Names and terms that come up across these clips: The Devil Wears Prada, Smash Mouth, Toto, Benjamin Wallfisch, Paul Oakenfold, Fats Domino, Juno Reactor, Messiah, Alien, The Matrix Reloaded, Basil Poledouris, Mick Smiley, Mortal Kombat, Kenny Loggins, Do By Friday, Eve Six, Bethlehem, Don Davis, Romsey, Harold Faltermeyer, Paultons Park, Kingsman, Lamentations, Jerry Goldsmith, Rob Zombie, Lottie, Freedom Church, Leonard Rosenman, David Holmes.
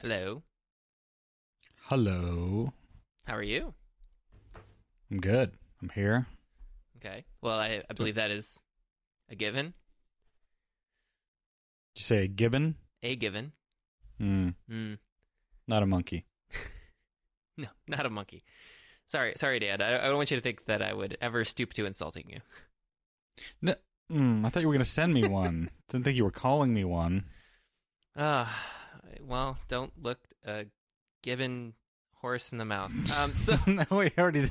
Hello. Hello. How are you? I'm good. I'm here. Okay. Well, I believe that is a given. Did you say a gibbon? A given. Not a monkey. No, not a monkey. Sorry, Dad. I don't want you to think that I would ever stoop to insulting you. No, I thought you were going to send me one. Didn't think you were calling me one. Well, don't look a gibbon horse in the mouth. So no, we already did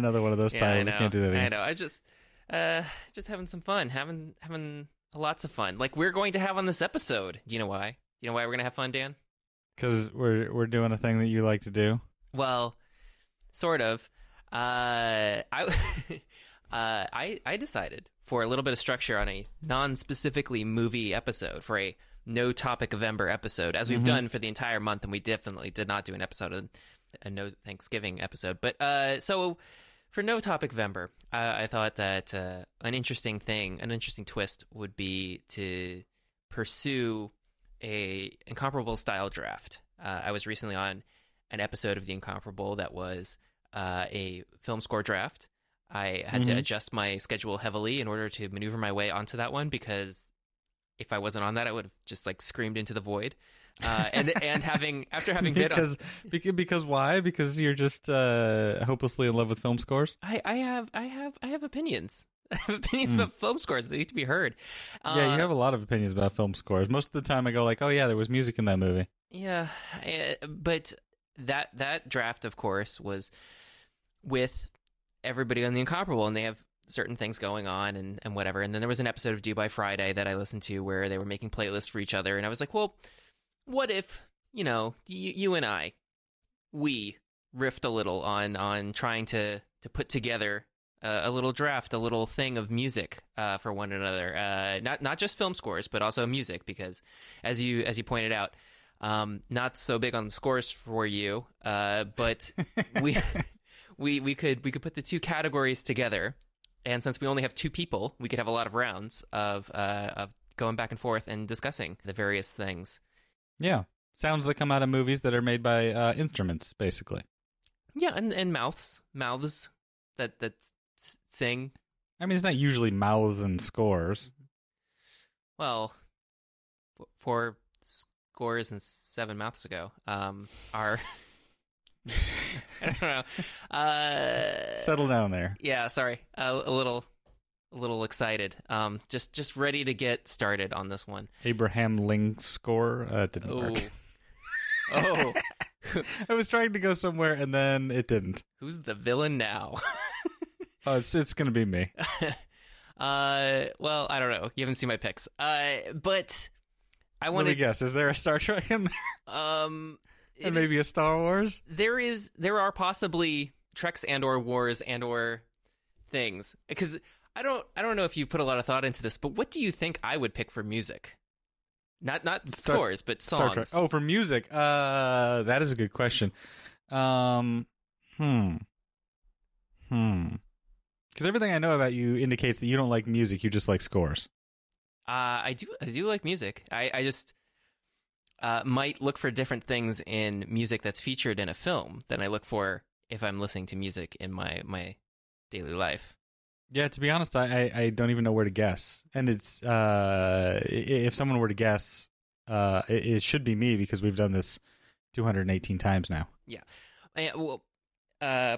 another one of those times. I can't do that again. I know. I just having some fun, having lots of fun, like we're going to have on this episode. Do you know why? You know why we're going to have fun, Dan? Because we're doing a thing that you like to do. Well, sort of. I decided for a little bit of structure on a non-specifically movie episode, for a no topic November episode, as we've done for the entire month, and we definitely did not do an episode of a no Thanksgiving episode. But so for no topic November, I thought that an interesting twist would be to pursue a Incomparable style draft. I was recently on an episode of The Incomparable that was a film score draft. I had to adjust my schedule heavily in order to maneuver my way onto that one, because if I wasn't on that, I would have just like screamed into the void. Having because why? Because you're just hopelessly in love with film scores. I have opinions. I have opinions about film scores. They need to be heard. Yeah, you have a lot of opinions about film scores. Most of the time, I go like, "Oh yeah, there was music in that movie." Yeah, but that draft, of course, was with everybody on The Incomparable, and they have certain things going on and whatever. And then there was an episode of Do By Friday that I listened to where they were making playlists for each other, and I was like, well, what if, you know, you and I, we riffed a little on trying to put together a little draft, a little thing of music for one another, not just film scores, but also music, because as you pointed out, not so big on the scores for you, but we could put the two categories together. And since we only have two people, we could have a lot of rounds of going back and forth and discussing the various things. Yeah. Sounds that come out of movies that are made by instruments, basically. Yeah, and mouths. Mouths that sing. I mean, it's not usually mouths and scores. Well, 4 scores and 7 mouths ago are... I don't know. Settle down there. Yeah, sorry. A little excited. Just ready to get started on this one. Abraham Lincoln's score didn't work. Oh, I was trying to go somewhere and then it didn't. Who's the villain now? Oh, it's gonna be me. Well, I don't know. You haven't seen my picks. But I want to guess. Is there a Star Trek in there? And maybe a Star Wars? There are possibly Treks and or Wars and or things. Because I don't know if you put a lot of thought into this, but what do you think I would pick for music? Not scores, but songs. Oh, for music. That is a good question. Because everything I know about you indicates that you don't like music, you just like scores. I do like music. I just... might look for different things in music that's featured in a film than I look for if I'm listening to music in my daily life. Yeah, to be honest, I don't even know where to guess. And it's if someone were to guess, it should be me, because we've done this 218 times now. Yeah.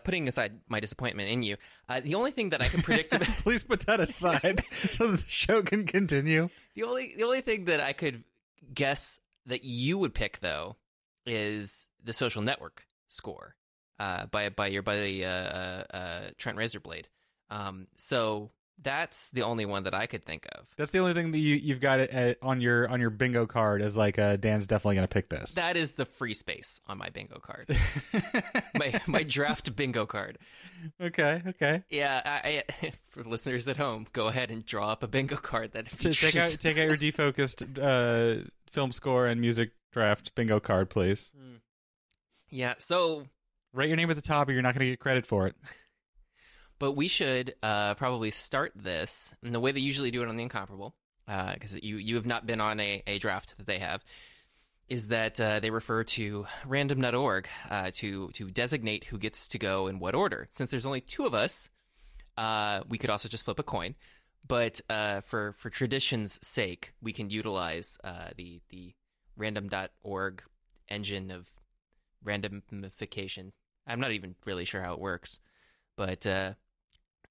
Putting aside my disappointment in you, the only thing that I can predict about... Please put that aside so that the show can continue. The only thing that I could guess... that you would pick, though, is the Social Network score by your buddy Trent Reznor. So that's the only one that I could think of. That's the only thing that you've got it on your bingo card as like Dan's definitely going to pick this. That is the free space on my bingo card, my draft bingo card. Okay. Yeah, I, for listeners at home, go ahead and draw up a bingo card that features... take out your Defocused. Film score and music draft bingo card, please. Yeah, so... write your name at the top or you're not going to get credit for it. But we should probably start this in the way they usually do it on The Incomparable, because you have not been on a draft that they have, is that they refer to Random.org to designate who gets to go in what order. Since there's only two of us, we could also just flip a coin. But for tradition's sake, we can utilize the Random.org engine of randomification. I'm not even really sure how it works, but...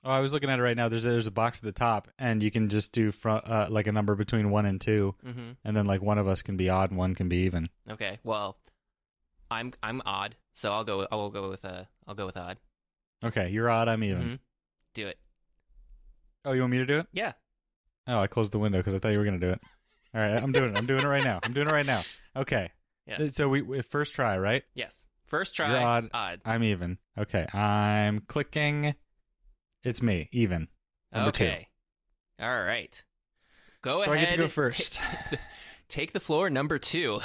Oh, I was looking at it right now. There's a box at the top, and you can just do like a number between 1 and 2, mm-hmm. and then like one of us can be odd, and one can be even. Okay, well, I'm odd, so I'll go with odd. Okay, you're odd. I'm even. Mm-hmm. Do it. Oh, you want me to do it? Yeah. Oh, I closed the window because I thought you were gonna do it. All right, I'm doing it. I'm doing it right now. I'm doing it right now. Okay. Yeah. So we first try, right? Yes. First try. You're odd. I'm even. Okay. I'm clicking. It's me, even. Number two. All right. Go ahead. So I get to go first. Take the floor, number two.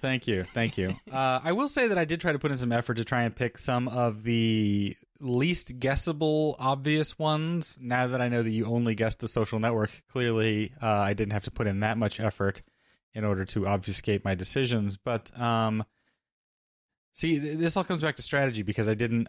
Thank you. I will say that I did try to put in some effort to try and pick some of the least guessable, obvious ones. Now that I know that you only guessed The Social Network, clearly I didn't have to put in that much effort in order to obfuscate my decisions. But see, this all comes back to strategy because I'm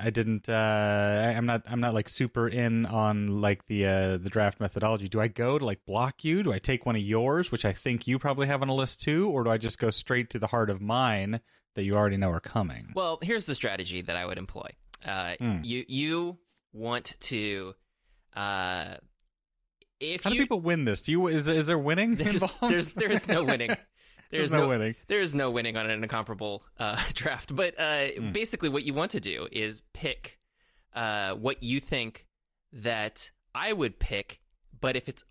not like super in on like the draft methodology. Do I go to like block you? Do I take one of yours, which I think you probably have on a list too? Or do I just go straight to the heart of mine that you already know are coming? Well, here's the strategy that I would employ. You want to, if How do people win this? Do you, is there winning involved? There's no winning. There's no winning. There is no winning on an incomparable draft. But basically what you want to do is pick what you think that I would pick, but if it's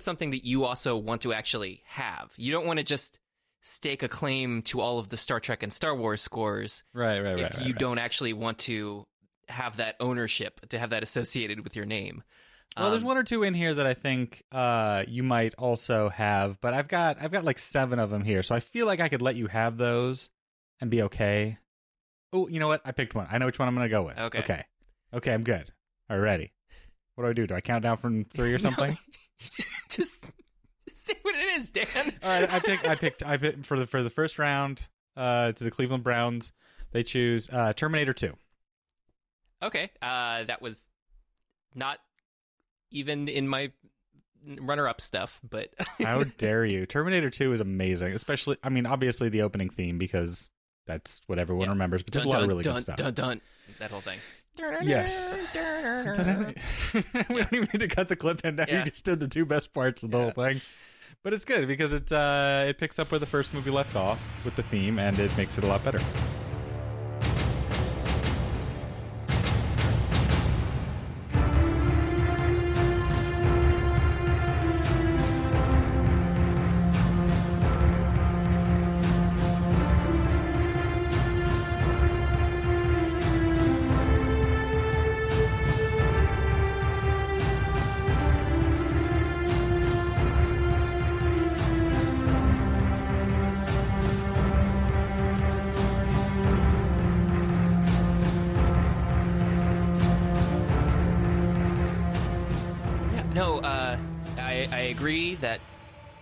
something that you also want to actually have. You don't want to just stake a claim to all of the Star Trek and Star Wars scores if you don't actually want to have that ownership, to have that associated with your name. Well, there's one or two in here that I think you might also have, but I've got like 7 of them here, so I feel like I could let you have those and be okay. Oh, you know what? I picked one. I know which one I'm going to go with. Okay, I'm good. All right, ready. What do I do? Do I count down from 3 or something? just say what it is, Dan. All right, I picked for the first round to the Cleveland Browns. They choose Terminator 2. Okay, that was not even in my runner-up stuff, but... How dare you? Terminator 2 is amazing, especially, I mean, obviously the opening theme, because that's what everyone remembers, but there's a lot of really good stuff. Dun. That whole thing. Yes. We don't even need to cut the clip in now. Yeah. You just did the 2 best parts of the whole thing. But it's good, because it picks up where the first movie left off with the theme, and it makes it a lot better.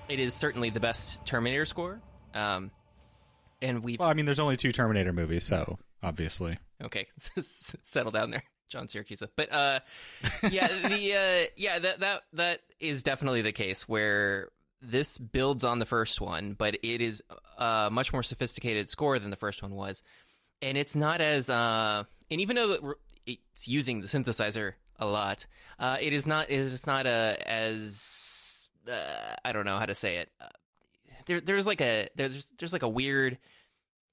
It is certainly the best Terminator score. Well, I mean, there's only 2 Terminator movies, so obviously. Okay, settle down there, John Syracuse. But that is definitely the case where this builds on the first one, but it is a much more sophisticated score than the first one was, and it's not as and even though it's using the synthesizer a lot, it is not as I don't know how to say it. There's like a weird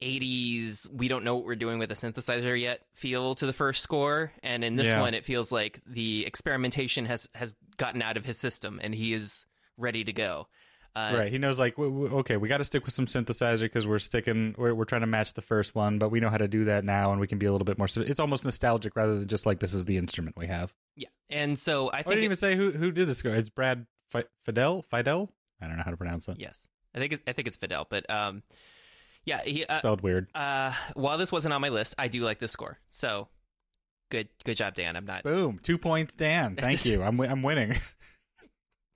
80s, we don't know what we're doing with a synthesizer yet feel to the first score, and in this one it feels like the experimentation has gotten out of his system and he is ready to go. Right, he knows like, okay, we got to stick with some synthesizer because we're trying to match the first one, but we know how to do that now, and we can be a little bit more. So it's almost nostalgic rather than just like this is the instrument we have. Yeah, and so I think I didn't even say who did this score. It's Brad Fidel? I don't know how to pronounce it. Yes. I think it's Fidel, but he spelled weird. While this wasn't on my list, I do like this score. So good job, Dan. I'm not. Boom, 2 points, Dan. Thank you. I'm winning.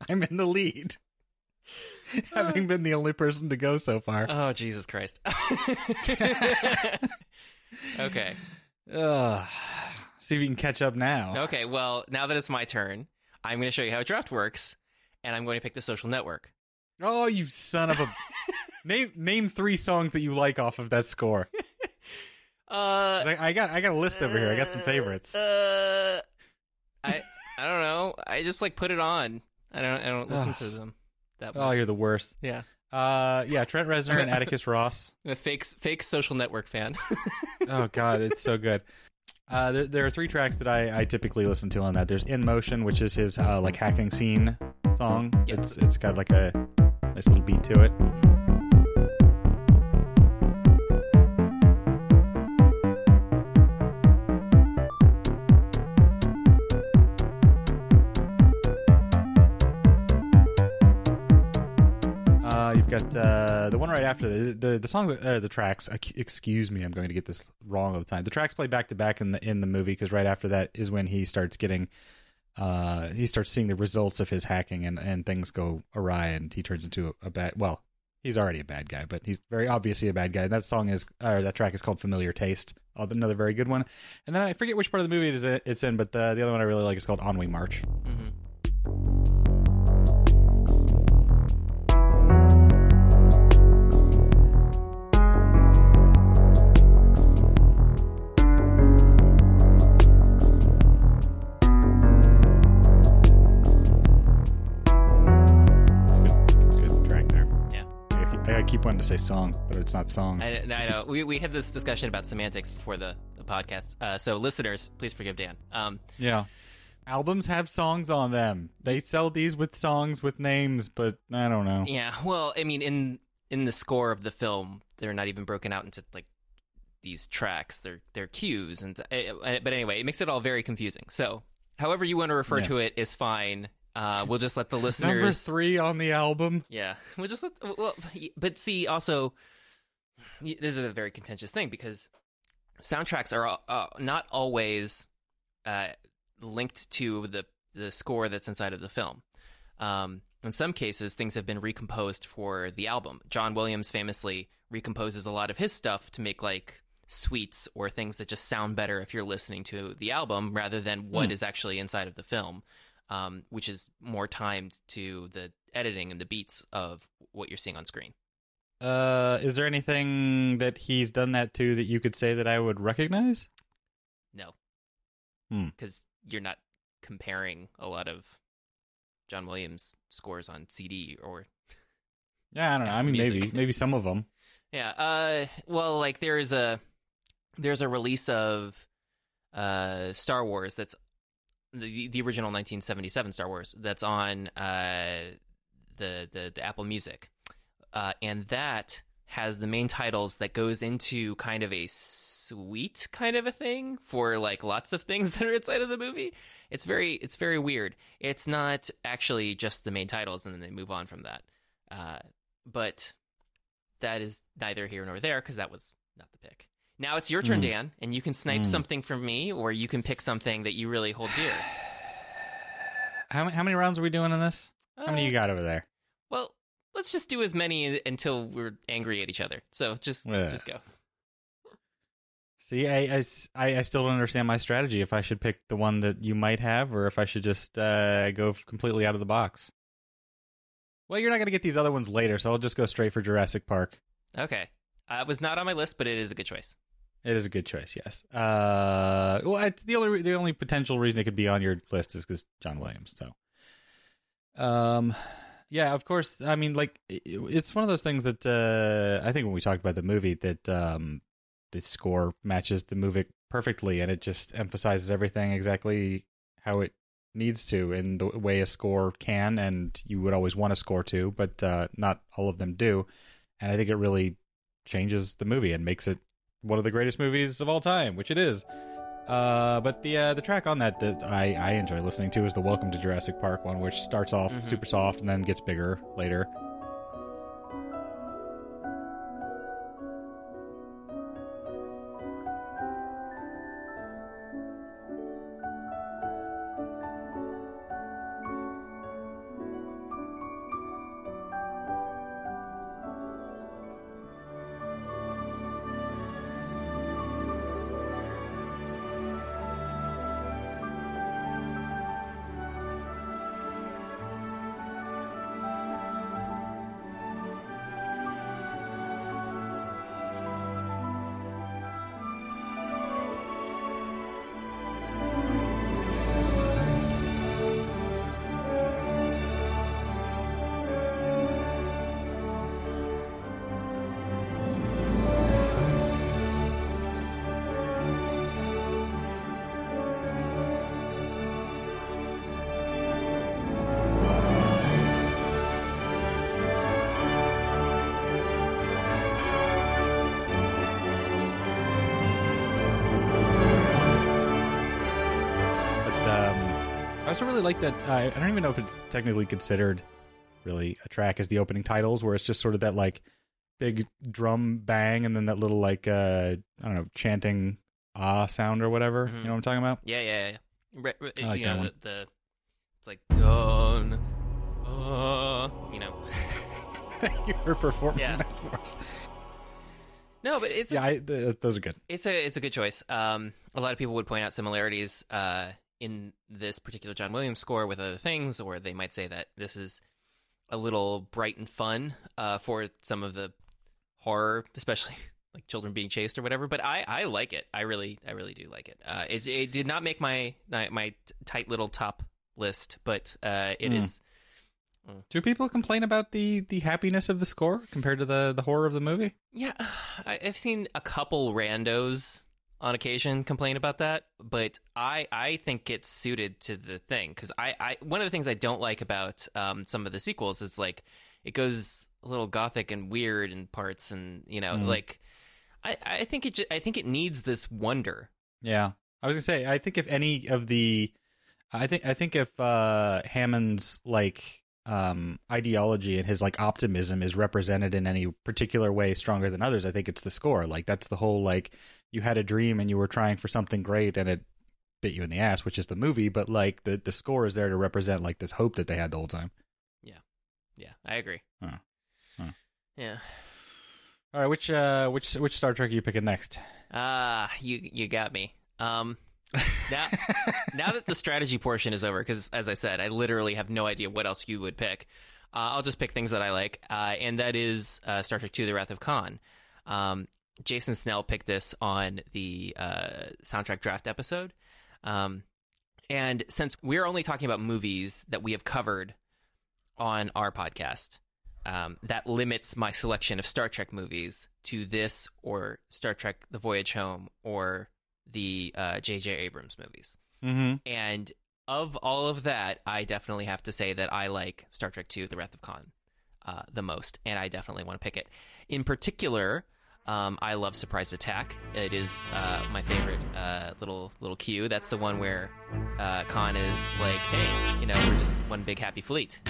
I'm in the lead. having been the only person to go so far. Oh, Jesus Christ. Okay. See if you can catch up now. Okay, well, now that it's my turn, I'm going to show you how a draft works, and I'm going to pick The Social Network. Oh, you son of a... Name three songs that you like off of that score. I got a list over here. I got some favorites. I don't know. I just like put it on. I don't listen to them that much. Oh, you're the worst. Yeah. Trent Reznor and Atticus Ross. I'm a fake Social Network fan. Oh God, it's so good. There are three tracks that I typically listen to on that. There's In Motion, which is his like hacking scene song. Yes. It's got like a nice little beat to it. Got the one right after the songs, the tracks. Excuse me, I'm going to get this wrong all the time. The tracks play back to back in the movie because right after that is when he starts getting, he starts seeing the results of his hacking and things go awry and he turns into a bad. Well, he's already a bad guy, but he's very obviously a bad guy. And that track is called "Familiar Taste." Another very good one. And then I forget which part of the movie it's in, but the other one I really like is called "On We March." Mm-hmm. Keep wanting to say song, but it's not songs. I know. We had this discussion about semantics before the podcast. So listeners, please forgive Dan. Yeah. Albums have songs on them. They sell these with songs with names, but I don't know. Yeah. Well, I mean, in the score of the film, they're not even broken out into like these tracks. They're cues. But anyway, it makes it all very confusing. So however you want to refer to it is fine. We'll just let the listeners... Number 3 on the album. Yeah. We'll just let... Well, but see, also, this is a very contentious thing because soundtracks are not always linked to the score that's inside of the film. In some cases, things have been recomposed for the album. John Williams famously recomposes a lot of his stuff to make, like, suites or things that just sound better if you're listening to the album rather than what is actually inside of the film. Which is more timed to the editing and the beats of what you're seeing on screen. Is there anything that he's done that to that you could say that I would recognize? No. Because you're not comparing a lot of John Williams scores on CD or... Yeah, I don't know. I mean, maybe some of them. Yeah. Well, like, there's a release of Star Wars that's the original 1977 Star Wars that's on the Apple Music, and that has the main titles that goes into kind of a suite kind of a thing for like lots of things that are inside of the movie. It's very weird. It's not actually just the main titles, and then they move on from that. But that is neither here nor there because that was not the pick. Now it's your turn, Dan, and you can snipe something from me, or you can pick something that you really hold dear. How many rounds are we doing on this? How many you got over there? Well, let's just do as many until we're angry at each other. So just go. See, I still don't understand my strategy. If I should pick the one that you might have, or if I should just go completely out of the box. Well, you're not going to get these other ones later, so I'll just go straight for Jurassic Park. Okay. It was not on my list, but it is a good choice. It is a good choice, yes. Well, it's the only potential reason it could be on your list is because John Williams. So, yeah, of course. I mean, like, it's one of those things that I think when we talked about the movie that the score matches the movie perfectly, and it just emphasizes everything exactly how it needs to in the way a score can, and you would always want a score to, but not all of them do. And I think it really changes the movie and makes it one of the greatest movies of all time, which it is. But the track on that I enjoy listening to is the Welcome to Jurassic Park one, which starts off super soft and then gets bigger later. I also really like that. I don't even know if it's technically considered really a track as the opening titles, where it's just sort of that like big drum bang and then that little like I don't know, chanting sound or whatever. Mm-hmm. You know what I'm talking about? Yeah. I like that one. It's like done. You know. You were performing that for us. No, but it's those are good. It's a good choice. A lot of people would point out similarities in this particular John Williams score with other things, or they might say that this is a little bright and fun for some of the horror, especially like children being chased or whatever. But I like it. I really do like it. It did not make my tight little top list, but it is. Do people complain about the happiness of the score compared to the horror of the movie? Yeah, I've seen a couple randos on occasion complain about that, but I think it's suited to the thing, because I one of the things I don't like about some of the sequels is like it goes a little gothic and weird in parts, and you know like I think it needs this wonder. Yeah, I was gonna say I think if any of the I think if Hammond's like ideology and his like optimism is represented in any particular way stronger than others, I think it's the score. Like that's the whole like you had a dream and you were trying for something great and it bit you in the ass, which is the movie, but like the score is there to represent like this hope that they had the whole time. Yeah, I agree. Huh. Yeah. All right, which Star Trek are you picking next? You got me. Now that the strategy portion is over, because as I said, I literally have no idea what else you would pick. I'll just pick things that I like, and that is Star Trek II: The Wrath of Khan. Jason Snell picked this on the soundtrack draft episode, and since we're only talking about movies that we have covered on our podcast, that limits my selection of Star Trek movies to this or Star Trek: The Voyage Home or the J.J. Abrams movies. Mm-hmm. And of all of that, I definitely have to say that I like Star Trek II: The Wrath of Khan the most, and I definitely want to pick it. In particular, I love Surprise Attack. It is my favorite little cue. That's the one where Khan is like, hey, we're just one big happy fleet.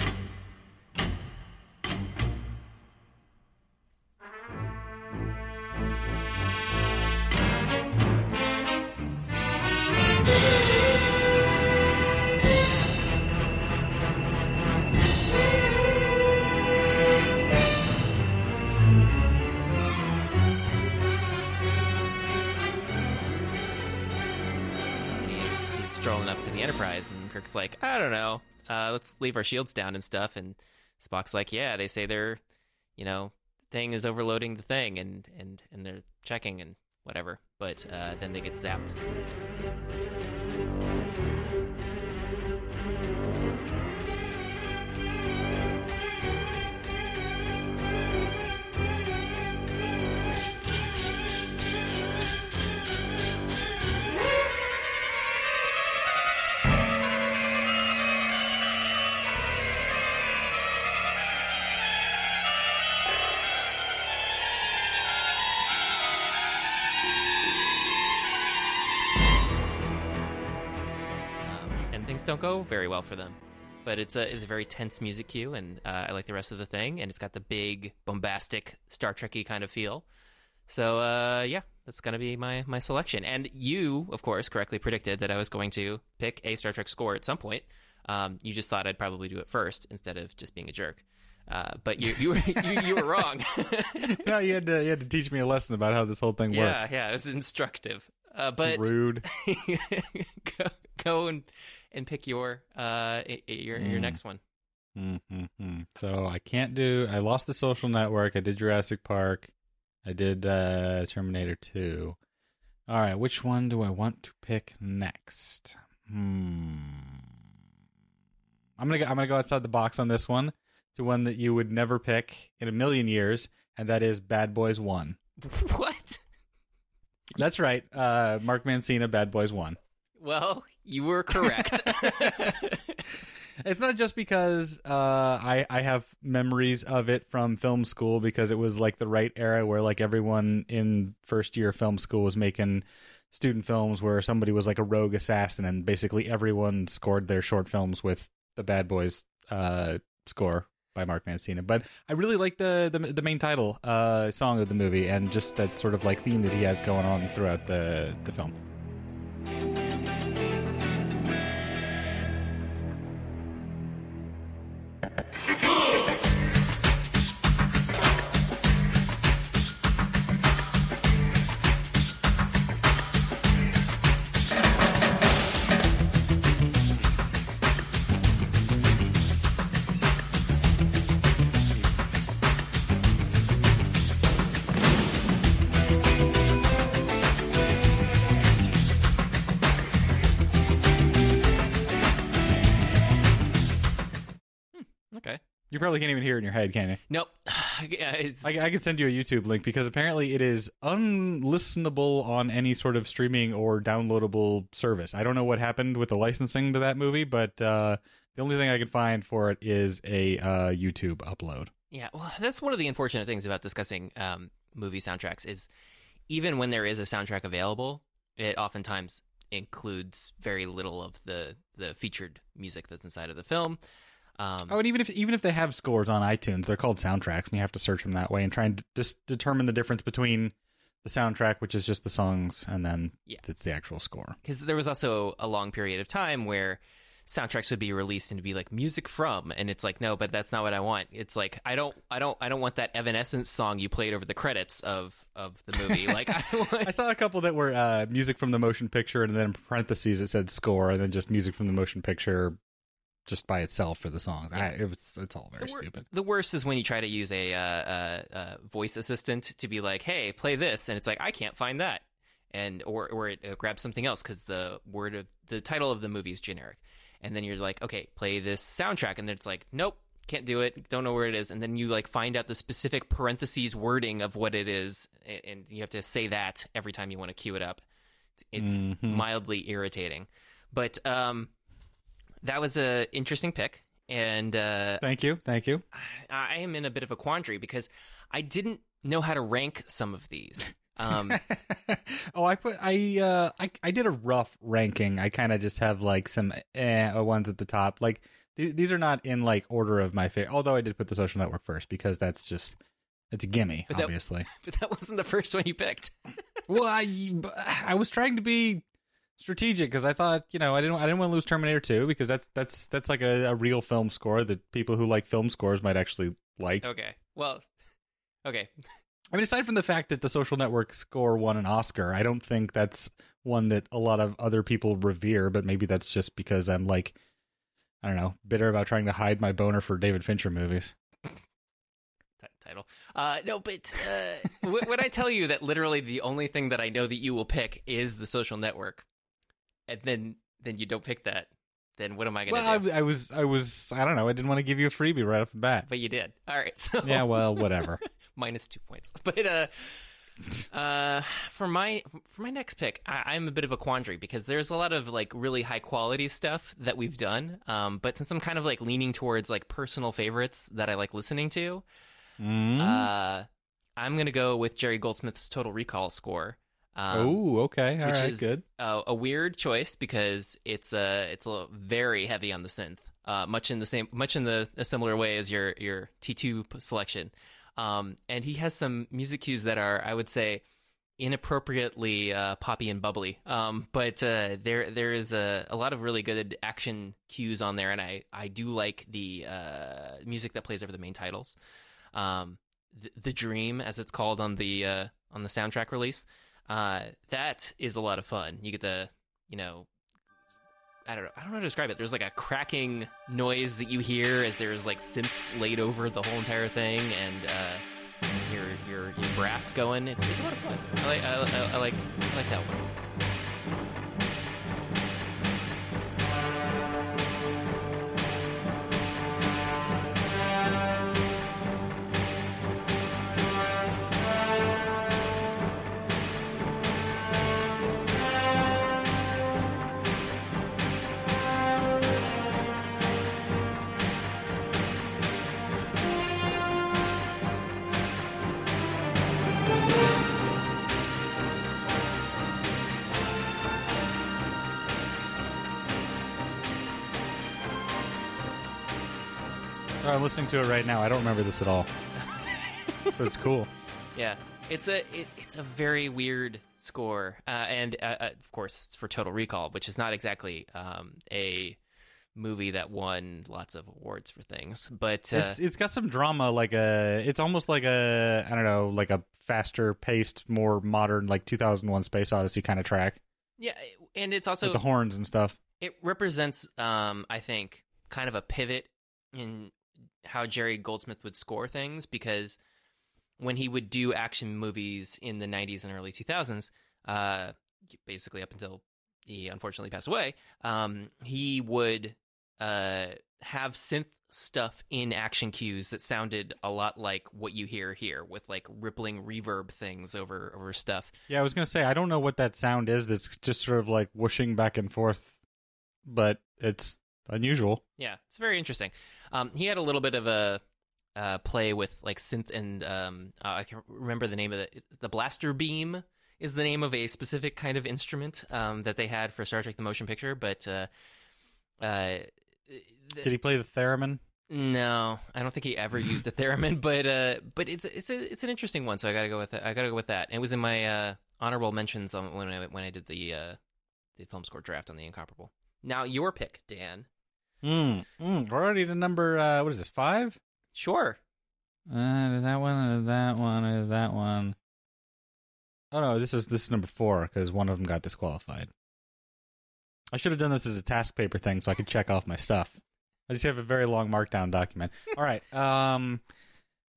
Strolling up to the Enterprise, and Kirk's like, I don't know, let's leave our shields down and stuff, and Spock's like, yeah, they say their thing is overloading the thing, and they're checking and whatever, but then they get zapped. Don't go very well for them, but it's a very tense music cue, and I like the rest of the thing, and it's got the big bombastic Star Trek-y kind of feel, so that's gonna be my selection. And you of course correctly predicted that I was going to pick a Star Trek score at some point. You just thought I'd probably do it first instead of just being a jerk, but you were wrong. No, you had to teach me a lesson about how this whole thing works. Yeah, it was instructive. But rude. Go and pick your next one. Mm-hmm. So I can't do. I lost The Social Network. I did Jurassic Park. I did Terminator 2. All right, which one do I want to pick next? I'm gonna go outside the box on this one to one that you would never pick in a million years, and that is Bad Boys 1. What? That's right. Mark Mancina, Bad Boys 1. Well, you were correct. It's not just because I have memories of it from film school, because it was like the right era where like everyone in first year film school was making student films where somebody was like a rogue assassin, and basically everyone scored their short films with the Bad Boys score by Mark Mancina. But I really like the main title song of the movie, and just that sort of like theme that he has going on throughout the film. You probably can't even hear it in your head, can you? Nope. Yeah, I could send you a YouTube link, because apparently it is unlistenable on any sort of streaming or downloadable service. I don't know what happened with the licensing to that movie, but the only thing I could find for it is a YouTube upload. Yeah, well, that's one of the unfortunate things about discussing movie soundtracks, is even when there is a soundtrack available, it oftentimes includes very little of the featured music that's inside of the film. And even if they have scores on iTunes, they're called soundtracks, and you have to search them that way and try and determine the difference between the soundtrack, which is just the songs, and then it's the actual score. Because there was also a long period of time where soundtracks would be released and it'd be like music from, and it's like, no, but that's not what I want. It's like, I don't want that Evanescence song you played over the credits of the movie. Like, I saw a couple that were music from the motion picture, and then in parentheses it said score, and then just music from the motion picture. Just by itself for the songs. Yeah. It's all very stupid. The worst is when you try to use a voice assistant to be like, hey, play this, and it's like, I can't find that, and or it grabs something else because the title of the movie is generic, and then you're like, okay, play this soundtrack, and then it's like, nope, can't do it, don't know where it is, and then you like find out the specific parentheses wording of what it is, and you have to say that every time you want to cue it up. It's mildly irritating, but that was an interesting pick, and thank you. I am in a bit of a quandary because I didn't know how to rank some of these. I did a rough ranking. I kind of just have like some ones at the top. Like these are not in like order of my favorite. Although I did put The Social Network first because that's just it's a gimme, but obviously. But that wasn't the first one you picked. Well, I was trying to be strategic, because I thought, you know, I didn't want to lose Terminator 2, because that's like a real film score that people who like film scores might actually like. Okay, well, okay. I mean, aside from the fact that The Social Network score won an Oscar, I don't think that's one that a lot of other people revere. But maybe that's just because I'm like, I don't know, bitter about trying to hide my boner for David Fincher movies. Title. No, but when I tell you that literally the only thing that I know that you will pick is The Social Network, and then you don't pick that, then what am I going to do? I was, I don't know. I didn't want to give you a freebie right off the bat. But you did. All right. So. Yeah, well, whatever. Minus 2 points. But for my next pick, I'm a bit of a quandary, because there's a lot of like really high quality stuff that we've done. But since I'm kind of like leaning towards like personal favorites that I like listening to, I'm going to go with Jerry Goldsmith's Total Recall score. Okay. All right, good. A weird choice because it's a very heavy on the synth, much in a similar way as your T2 selection. And he has some music cues that are, I would say, inappropriately poppy and bubbly. But there is a lot of really good action cues on there, and I do like the music that plays over the main titles. The Dream, as it's called on the soundtrack release. That is a lot of fun. You get the, you know, I don't know how to describe it. There's like a cracking noise that you hear as there's like synths laid over the whole entire thing, and your brass going. It's a lot of fun. I like that one. Oh, I'm listening to it right now. I don't remember this at all. But it's cool. Yeah. It's a very weird score. And of course, it's for Total Recall, which is not exactly a movie that won lots of awards for things. But it's got some drama, it's almost like a, I don't know, like a faster paced, more modern, like 2001 Space Odyssey kind of track. Yeah. And it's also with the horns and stuff. It represents, I think, kind of a pivot in how Jerry Goldsmith would score things, because when he would do action movies in the 90s and early 2000s, basically up until he unfortunately passed away, he would have synth stuff in action cues that sounded a lot like what you hear here, with like rippling reverb things over stuff. Yeah, I was going to say, I don't know what that sound is that's just sort of like whooshing back and forth, but it's unusual. Yeah, it's very interesting. He had a little bit of a play with like synth and I can't remember the name of the blaster beam is the name of a specific kind of instrument that they had for Star Trek the Motion Picture, but did he play the theremin? No, I don't think he ever used a theremin, but it's an interesting one, so I gotta go with it. I gotta go with that. And it was in my honorable mentions when I did the film score draft on The Incomparable. Now your pick, Dan. We're already to number, what is this, 5? Sure. That one. Oh, no, this is number 4, because one of them got disqualified. I should have done this as a task paper thing so I could check off my stuff. I just have a very long markdown document. All right.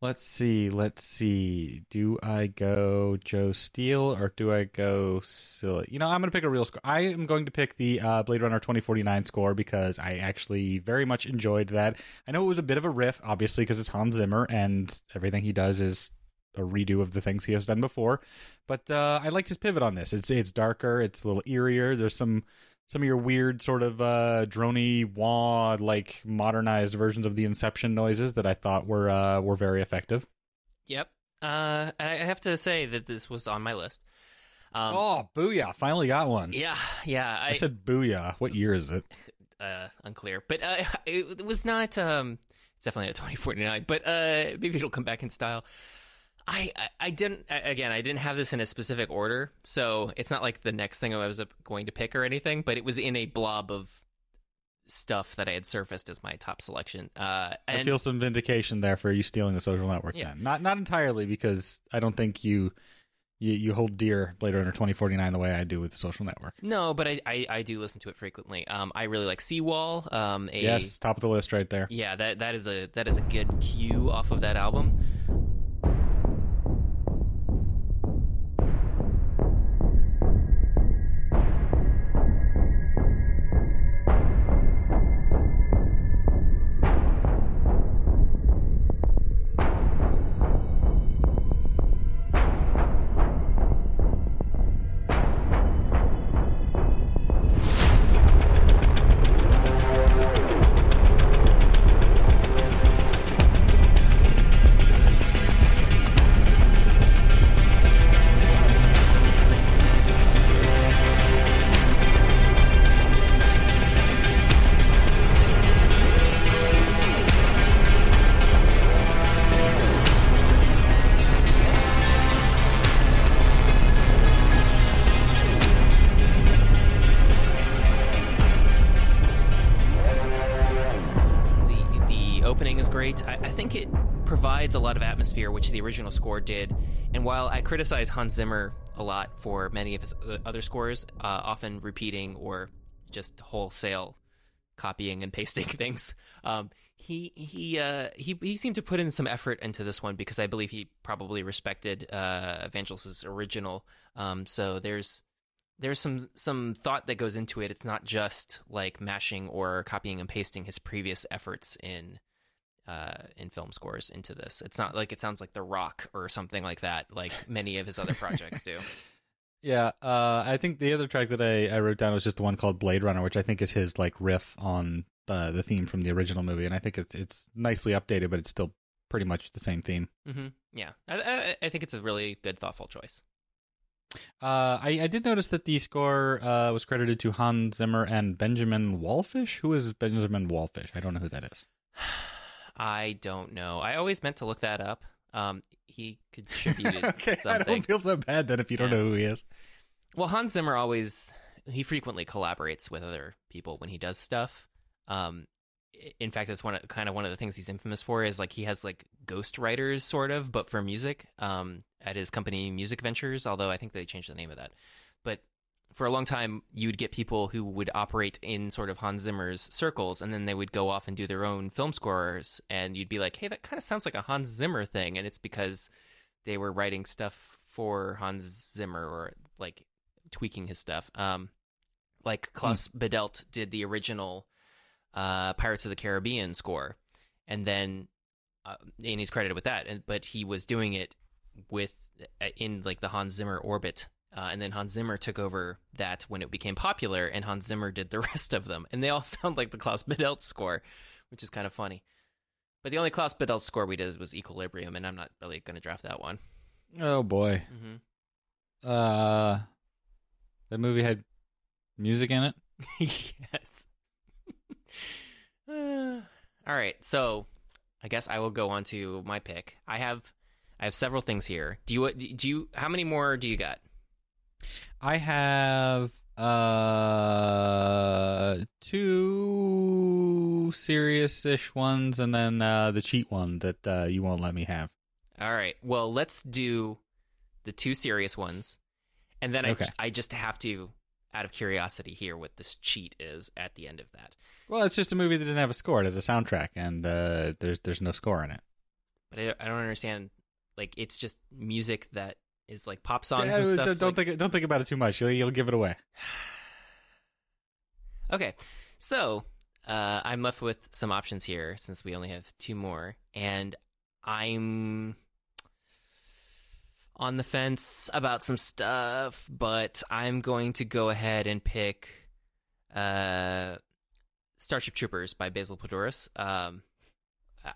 Let's see. Do I go Joe Steele or do I go silly? You know, I'm going to pick a real score. I am going to pick the Blade Runner 2049 score, because I actually very much enjoyed that. I know it was a bit of a riff, obviously, because it's Hans Zimmer and everything he does is a redo of the things he has done before. But I liked his pivot on this. It's darker. It's a little eerier. There's some of your weird sort of droney, wah, like modernized versions of the Inception noises that I thought were very effective. Yep. And I have to say that this was on my list. Booyah. Finally got one. Yeah. I said booyah. What year is it? Unclear. But it was not, it's definitely not 2049, but maybe it'll come back in style. I didn't have this in a specific order, so it's not like the next thing I was going to pick or anything, but it was in a blob of stuff that I had surfaced as my top selection. I feel some vindication there for you stealing The Social Network, yeah. Then. Not entirely, because I don't think you hold dear Blade Runner 2049 the way I do with The Social Network. No, but I do listen to it frequently. I really like Seawall. Yes, top of the list right there. Yeah, that is a good cue off of that album. A lot of atmosphere, which the original score did, and while I criticize Hans Zimmer a lot for many of his other scores, often repeating or just wholesale copying and pasting things, he seemed to put in some effort into this one, because I believe he probably respected Evangelos' original, so there's some thought that goes into it. It's not just like mashing or copying and pasting his previous efforts in film scores into this. It's not like it sounds like The Rock or something like that, like many of his other projects do. Yeah, I think the other track that I wrote down was just the one called Blade Runner, which I think is his like riff on the theme from the original movie, and I think it's nicely updated, but it's still pretty much the same theme. Mm-hmm. Yeah, I think it's a really good, thoughtful choice. I did notice that the score was credited to Hans Zimmer and Benjamin Wallfisch. Who is Benjamin Wallfisch? I don't know who that is. I don't know. I always meant to look that up. He contributed something. I don't feel so bad then if you don't know who he is. Well, Hans Zimmer frequently collaborates with other people when he does stuff. In fact, that's one of the things he's infamous for is like he has like ghost writers sort of, but for music at his company Music Ventures, although I think they changed the name of that. But for a long time, you'd get people who would operate in sort of Hans Zimmer's circles, and then they would go off and do their own film scores, and you'd be like, hey, that kind of sounds like a Hans Zimmer thing, and it's because they were writing stuff for Hans Zimmer or like tweaking his stuff. Like Klaus Badelt did the original Pirates of the Caribbean score, and then and he's credited with that, but he was doing it in like the Hans Zimmer orbit. And then Hans Zimmer took over that when it became popular, and Hans Zimmer did the rest of them. And they all sound like the Klaus Badelt score, which is kind of funny. But the only Klaus Badelt score we did was Equilibrium, and I'm not really going to draft that one. Oh, boy. Mm-hmm. That movie had music in it? Yes. All right, so I guess I will go on to my pick. I have several things here. How many more do you got? I have two serious-ish ones, and then the cheat one that you won't let me have. All right. Well, let's do the two serious ones, and then okay. I just have to, out of curiosity, hear what this cheat is at the end of that. Well, it's just a movie that didn't have a score. It has a soundtrack, and there's no score in it. But I don't understand. Like, it's just music that is like pop songs and stuff. Don't think about it too much. You'll give it away. Okay, so I'm left with some options here since we only have two more, and I'm on the fence about some stuff, but I'm going to go ahead and pick Starship Troopers by Basil Poledouris.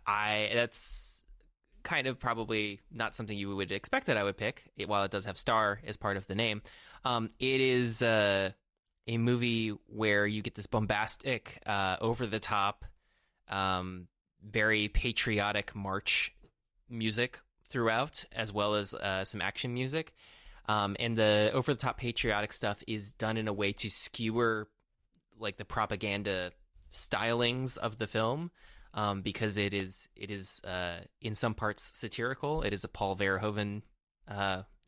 That's kind of probably not something you would expect that I would pick, while it does have star as part of the name. It is a movie where you get this bombastic, over-the-top, very patriotic march music throughout, as well as some action music. And the over-the-top patriotic stuff is done in a way to skewer like the propaganda stylings of the film. Because it is in some parts satirical. It is a Paul Verhoeven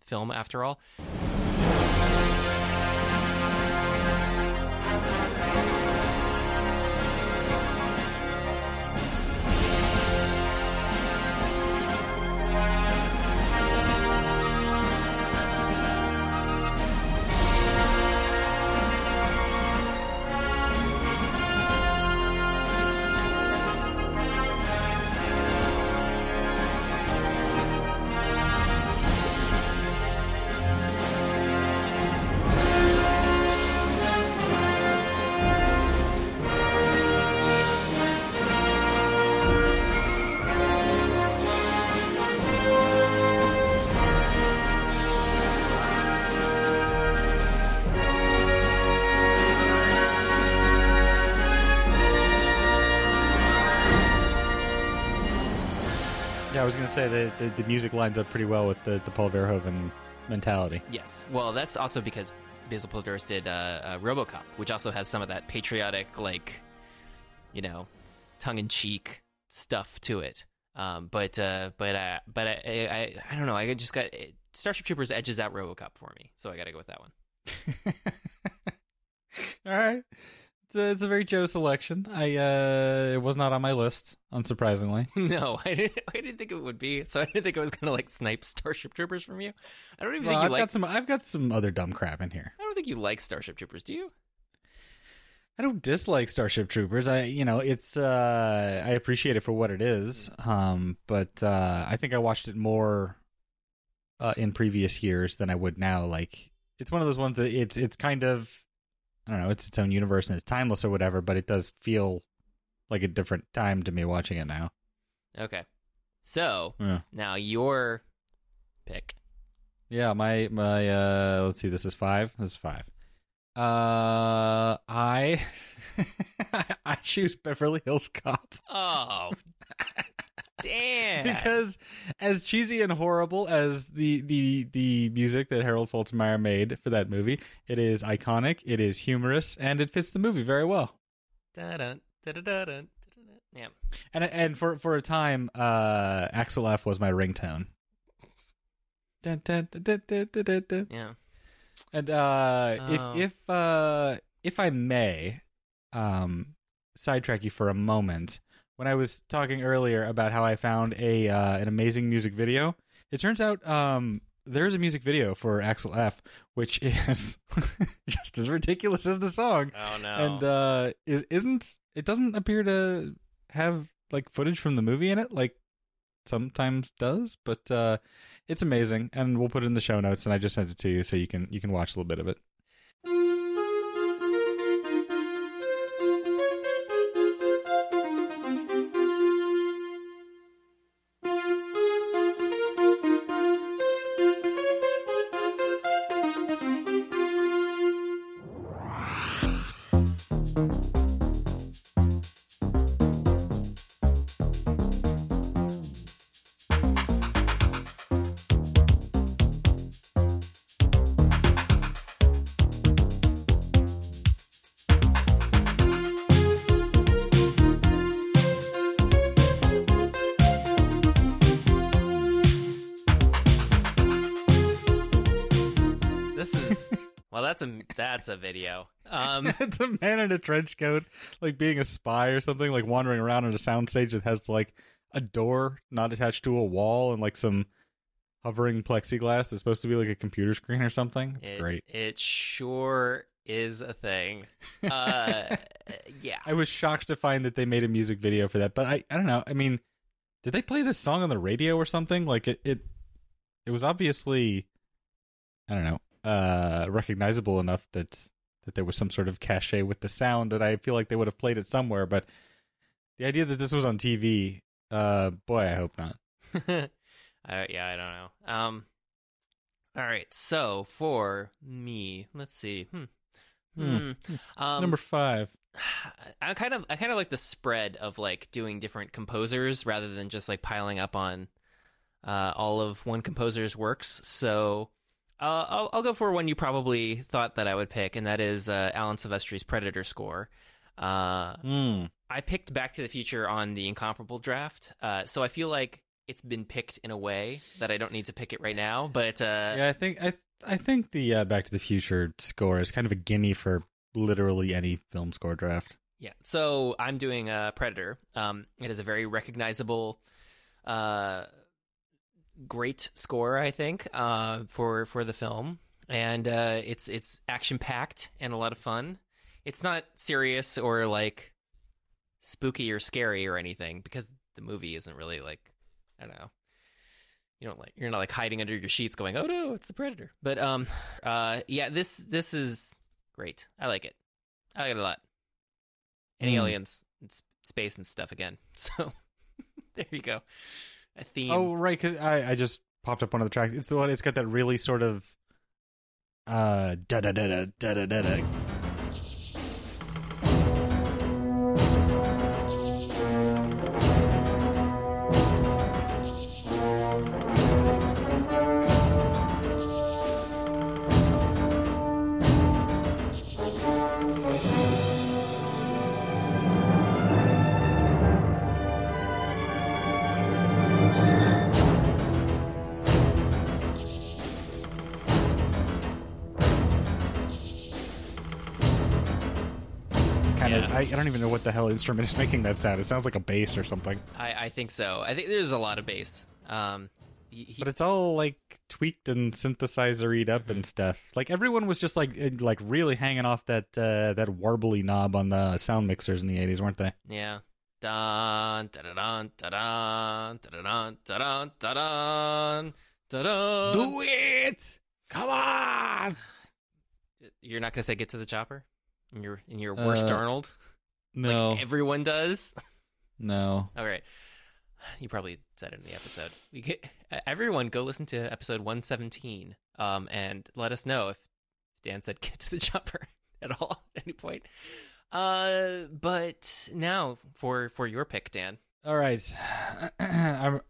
film, after all. I was going to say that the music lines up pretty well with the Paul Verhoeven mentality. Yes. Well, that's also because Basil Poledouris did RoboCop, which also has some of that patriotic, like, you know, tongue-in-cheek stuff to it. But I don't know. I just got Starship Troopers edges out RoboCop for me, so I got to go with that one. All right. It's a very Joe selection. It was not on my list, unsurprisingly. No, I didn't think it would be. So I didn't think I was gonna like snipe Starship Troopers from you. I don't even think you like. I've got some other dumb crap in here. I don't think you like Starship Troopers, do you? I don't dislike Starship Troopers. I appreciate it for what it is. But I think I watched it more in previous years than I would now. Like, it's one of those ones that it's kind of, I don't know, it's its own universe and it's timeless or whatever, but it does feel like a different time to me watching it now. Okay. So, Now your pick. Yeah, my let's see, this is five. I choose Beverly Hills Cop. Oh, Damn. Because as cheesy and horrible as the music that Harold Faltermeyer made for that movie, it is iconic, it is humorous, and it fits the movie very well. Da-dun, da-da-da-dun, da-da-da. Yeah. And for a time, Axel F was my ringtone. Dun, dun, dun, dun, dun, dun, dun, dun. Yeah. And if I may sidetrack you for a moment. When I was talking earlier about how I found a an amazing music video, it turns out there's a music video for Axel F, which is just as ridiculous as the song. Oh no! And it doesn't appear to have like footage from the movie in it, like sometimes does, but it's amazing, and we'll put it in the show notes. And I just sent it to you so you can watch a little bit of it. That's a video. It's a man in a trench coat, like being a spy or something, like wandering around on a soundstage that has like a door not attached to a wall and like some hovering plexiglass that's supposed to be like a computer screen or something. It's great. It sure is a thing. Yeah. I was shocked to find that they made a music video for that, but I don't know. I mean, did they play this song on the radio or something? Like it was obviously, I don't know, recognizable enough that there was some sort of cachet with the sound that I feel like they would have played it somewhere, but the idea that this was on TV, boy, I hope not. I don't know. All right, so for me, let's see. Number 5. I kind of like the spread of like doing different composers rather than just like piling up on all of one composer's works. So I'll go for one you probably thought that I would pick, and that is Alan Silvestri's Predator score. I picked Back to the Future on the Incomparable draft, so I feel like it's been picked in a way that I don't need to pick it right now. But yeah, I think the Back to the Future score is kind of a gimme for literally any film score draft. Yeah, so I'm doing Predator. It is a very recognizable, great score, I think, for the film, and it's action packed and a lot of fun. It's not serious or like spooky or scary or anything, because the movie isn't really like, I don't know, you're not like hiding under your sheets going, oh no, it's the Predator. But yeah, this is great. I like it a lot. Any aliens in space and stuff again, so there you go. A theme. Oh right, because I just popped up one of the tracks. It's the one. It's got that really sort of da da da da da da da da. I don't even know what the hell instrument is making that sound. It sounds like a bass or something. I think so. I think there's a lot of bass. But it's all like tweaked and synthesizer-y up and stuff. Like everyone was just like really hanging off that warbly knob on the sound mixers in the 80s, weren't they? Yeah. Dun da dun da dun da dun da dun da dun da dun. Do it! Come on! You're not gonna say "Get to the Chopper" in your worst Arnold? No. Like everyone does? No. All right. You probably said it in the episode. Everyone go listen to episode 117 and let us know if Dan said "Get to the Chopper" at all, at any point. But now for your pick, Dan. All right. I'm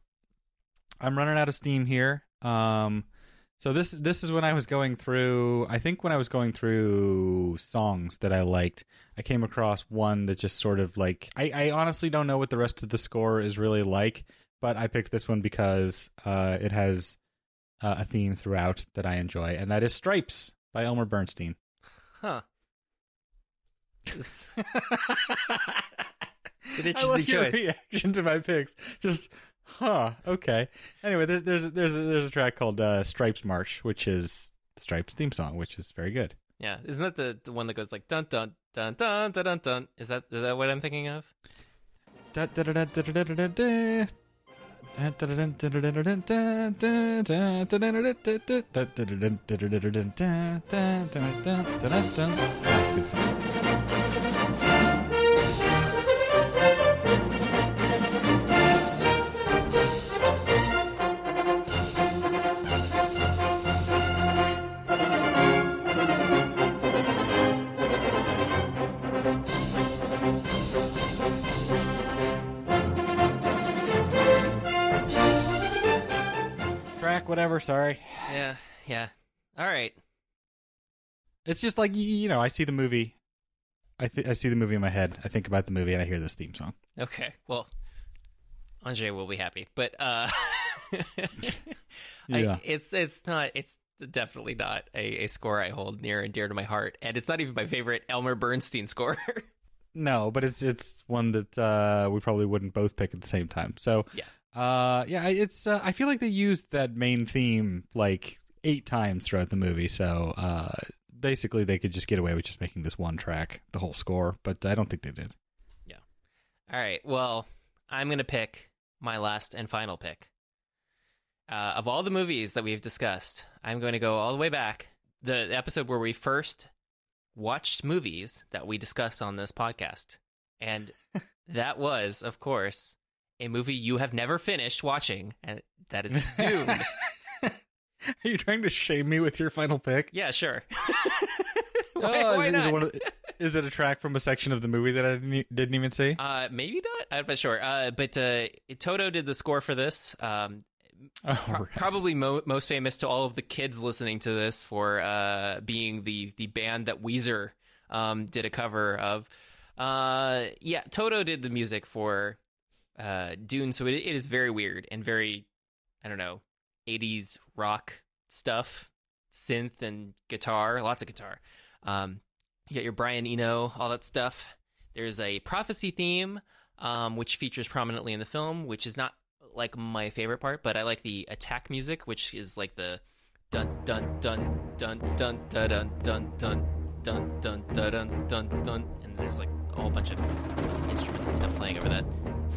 running out of steam here. So this is when I was going through, I think when I was going through songs that I liked, I came across one that just sort of like, I honestly don't know what the rest of the score is really like, but I picked this one because it has a theme throughout that I enjoy, and that is Stripes by Elmer Bernstein. Huh. It's an interesting choice. Reaction to my picks. Just, huh, okay. Anyway, there's a track called Stripes March, which is the Stripes theme song, which is very good. Yeah, isn't that the one that goes like dun dun dun dun dun dun dun? Is that what I'm thinking of? Da da da da da da da da da. That's a good song. Whatever, sorry. Yeah. All right. It's just like, you know, I see the movie. I see the movie in my head. I think about the movie and I hear this theme song. Okay. Well, Andre will be happy, but yeah. It's definitely not a score I hold near and dear to my heart, and it's not even my favorite Elmer Bernstein score. No, but it's one that we probably wouldn't both pick at the same time. So yeah. It's I feel like they used that main theme like 8 times throughout the movie, so basically they could just get away with just making this one track the whole score, but I don't think they did. Yeah. All right. Well, I'm going to pick my last and final pick. Of all the movies that we've discussed, I'm going to go all the way back, the episode where we first watched movies that we discussed on this podcast. And that was, of course, a movie you have never finished watching, and that is Dune. Are you trying to shame me with your final pick? Yeah, sure. Why not? Is it a track from a section of the movie that I didn't even see? Maybe not. I'm not sure. But Toto did the score for this. Probably most famous to all of the kids listening to this for being the band that Weezer did a cover of. Toto did the music for Dune, so it is very weird and very, I don't know, 80s rock stuff, synth and guitar, lots of guitar. You got your Brian Eno, all that stuff. There's a prophecy theme, which features prominently in the film, which is not like my favorite part, but I like the attack music, which is like the dun dun dun dun dun dun dun dun dun dun dun dun dun dun, and there's like a whole bunch of instruments and stuff playing over that.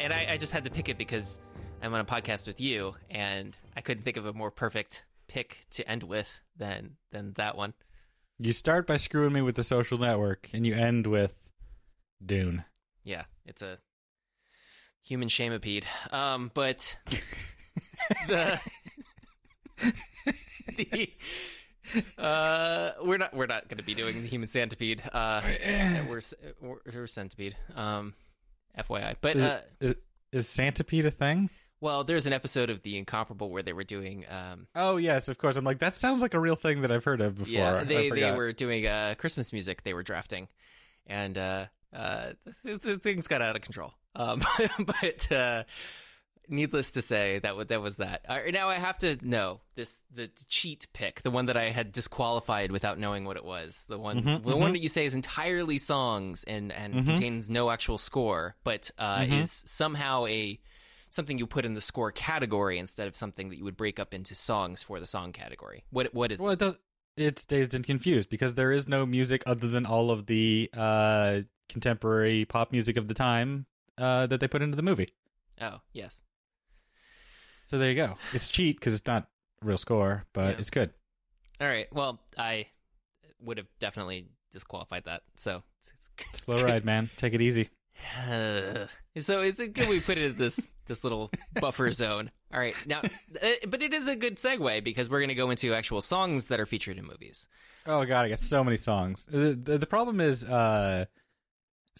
And I just had to pick it because I'm on a podcast with you, and I couldn't think of a more perfect pick to end with than that one. You start by screwing me with The Social Network, and you end with Dune. Yeah, it's a human shamapede. But we're not going to be doing the human centipede. We're centipede. FYI, but is centipede a thing? Well, there's an episode of The Incomparable where they were doing. Oh yes, of course. I'm like, that sounds like a real thing that I've heard of before. Yeah, they were doing Christmas music. They were drafting, and things got out of control. But needless to say, that was that. Now I have to know the cheat pick, the one that I had disqualified without knowing what it was. The one, one that you say is entirely songs and contains no actual score, but is somehow a something you put in the score category instead of something that you would break up into songs for the song category. What is? Well, it does. It's Dazed and Confused because there is no music other than all of the contemporary pop music of the time that they put into the movie. Oh, yes. So there you go. It's cheat because it's not a real score, but it's good. All right. Well, I would have definitely disqualified that. So it's slow good. Ride, man. Take it easy. So it's good we put it in this little buffer zone. All right. Now, but it is a good segue because we're going to go into actual songs that are featured in movies. Oh, God. I got so many songs. The problem is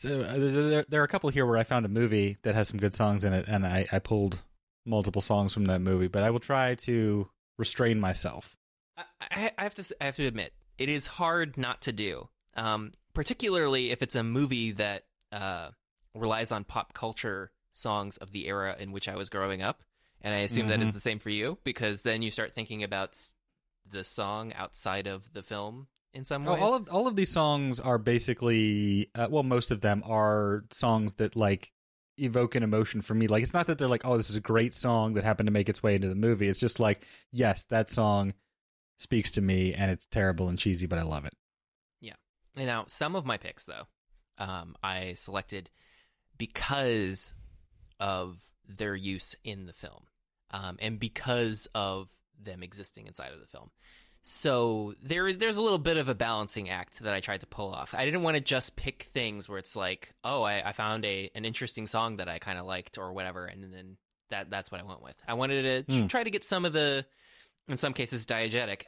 there are a couple here where I found a movie that has some good songs in it, and I pulled multiple songs from that movie, but I will try to restrain myself. I have to admit, it is hard not to do, particularly if it's a movie that relies on pop culture songs of the era in which I was growing up, and I assume that is the same for you, because then you start thinking about the song outside of the film in some ways. All of these songs are basically, most of them are songs that like evoke an emotion for me. Like, it's not that they're like, oh, this is a great song that happened to make its way into the movie. It's just like, yes, that song speaks to me, and it's terrible and cheesy, but I love it. Yeah. And now, some of my picks, though, I selected because of their use in the film, and because of them existing inside of the film. So there's a little bit of a balancing act that I tried to pull off. I didn't want to just pick things where it's like, oh, I found an interesting song that I kind of liked or whatever, and then that's what I went with. I wanted to try to get some of the, in some cases, diegetic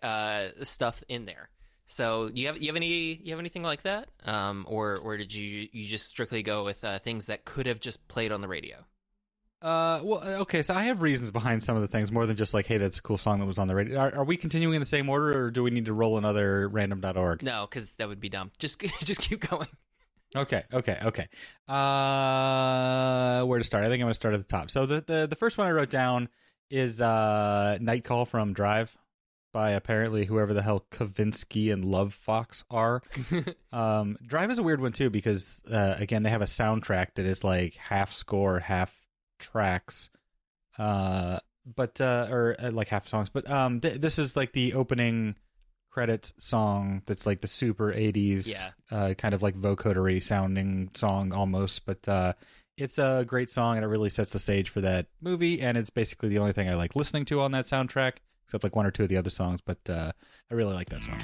stuff in there. So you have anything like that, or did you just strictly go with things that could have just played on the radio? Well, okay, so I have reasons behind some of the things more than just like, hey, that's a cool song that was on the radio. Are we continuing in the same order, or do we need to roll another Random.org? No, because that would be dumb. Just keep going. Okay. Where to start? I think I'm going to start at the top. So the first one I wrote down is Night Call from Drive, by apparently whoever the hell Kavinsky and Love Fox are. Drive is a weird one too, because again, they have a soundtrack that is like half score, half tracks, but like half songs. But this is like the opening credits song that's like the super 80s, kind of like vocodery sounding song almost. But it's a great song, and it really sets the stage for that movie. And it's basically the only thing I like listening to on that soundtrack, except like one or two of the other songs, but I really like that song.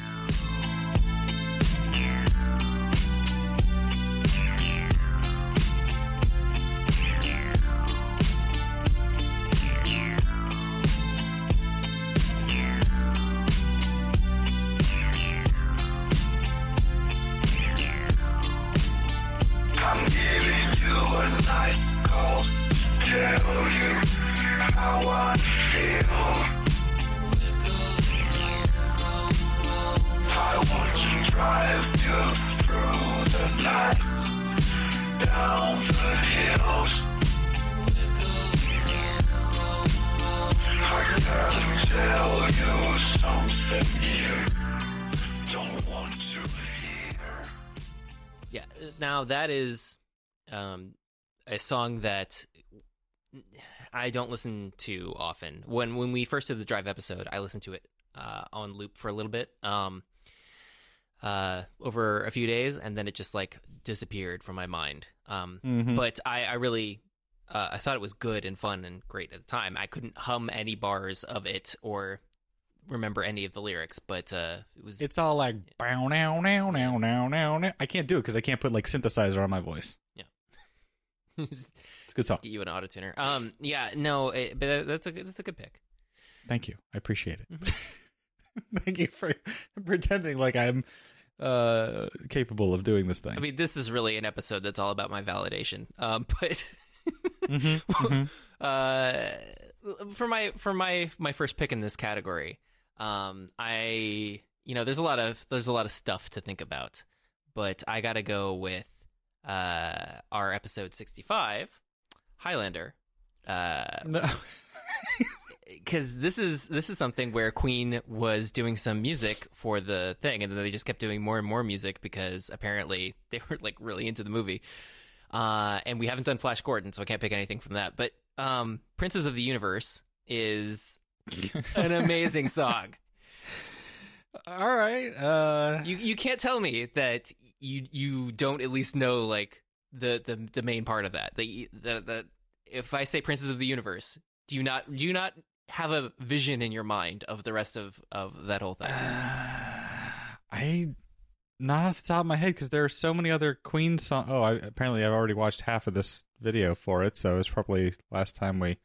I'm giving you a night call to tell you how I feel. I want to drive you through the night, down the hills. I gotta tell you something you don't want to hear. Yeah, now that is a song that I don't listen to often. When we first did the Drive episode, I listened to it on loop for a little bit. Over a few days, and then it just like disappeared from my mind. But I really I thought it was good and fun and great at the time. I couldn't hum any bars of it or remember any of the lyrics, but it's all like bow now now now now now. I can't do it because I can't put like synthesizer on my voice. Yeah, it's a good song. Just get you an autotuner. But that's a good pick. Thank you, I appreciate it. Thank you for pretending like I'm capable of doing this thing. I mean, this is really an episode that's all about my validation. But for my first pick in this category, there's a lot of stuff to think about, but I got to go with our episode 65, Highlander. No. Because this is something where Queen was doing some music for the thing, and then they just kept doing more and more music because apparently they were like really into the movie. And we haven't done Flash Gordon, so I can't pick anything from that. But Princes of the Universe is an amazing song. All right. You can't tell me that you don't at least know like the main part of that. The if I say Princes of the Universe, do you not have a vision in your mind of the rest of that whole thing? I not off the top of my head, because there are so many other Queen songs. Oh, apparently I've already watched half of this video for it, so it was probably last time we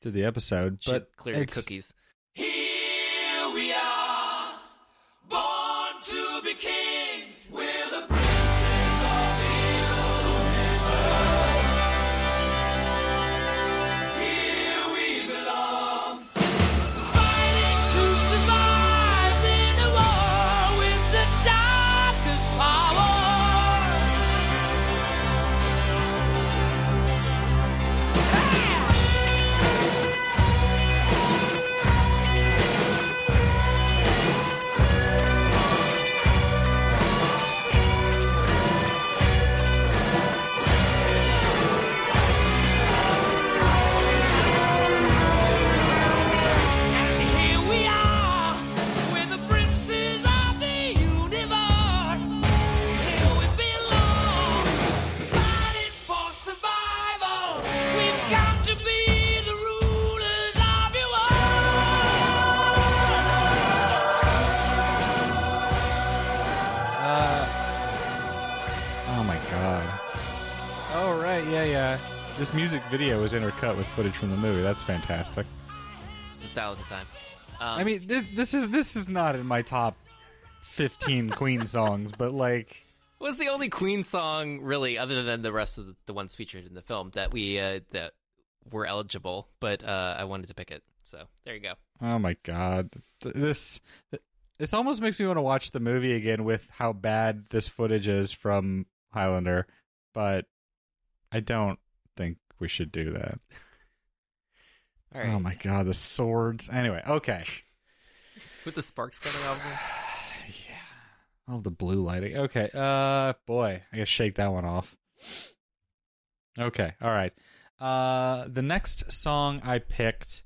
did the episode. Should but clear your cookies. Here we are. Kings, we're the princes of the universe. Here we belong, fighting to survive in a war with the darkest power. Yeah. This music video was intercut with footage from the movie. That's fantastic. It was the style of the time. I mean, this is not in my top 15 Queen songs, but like... Well, it's the only Queen song, really, other than the rest of the ones featured in the film, that that were eligible, but I wanted to pick it. So, there you go. Oh my god. This almost makes me want to watch the movie again with how bad this footage is from Highlander, but... I don't think we should do that. All right. Oh my god, the swords. Anyway, okay. With the sparks coming off of it. Yeah. All the blue lighting. Okay. Boy, I gotta shake that one off. Okay, all right. The next song I picked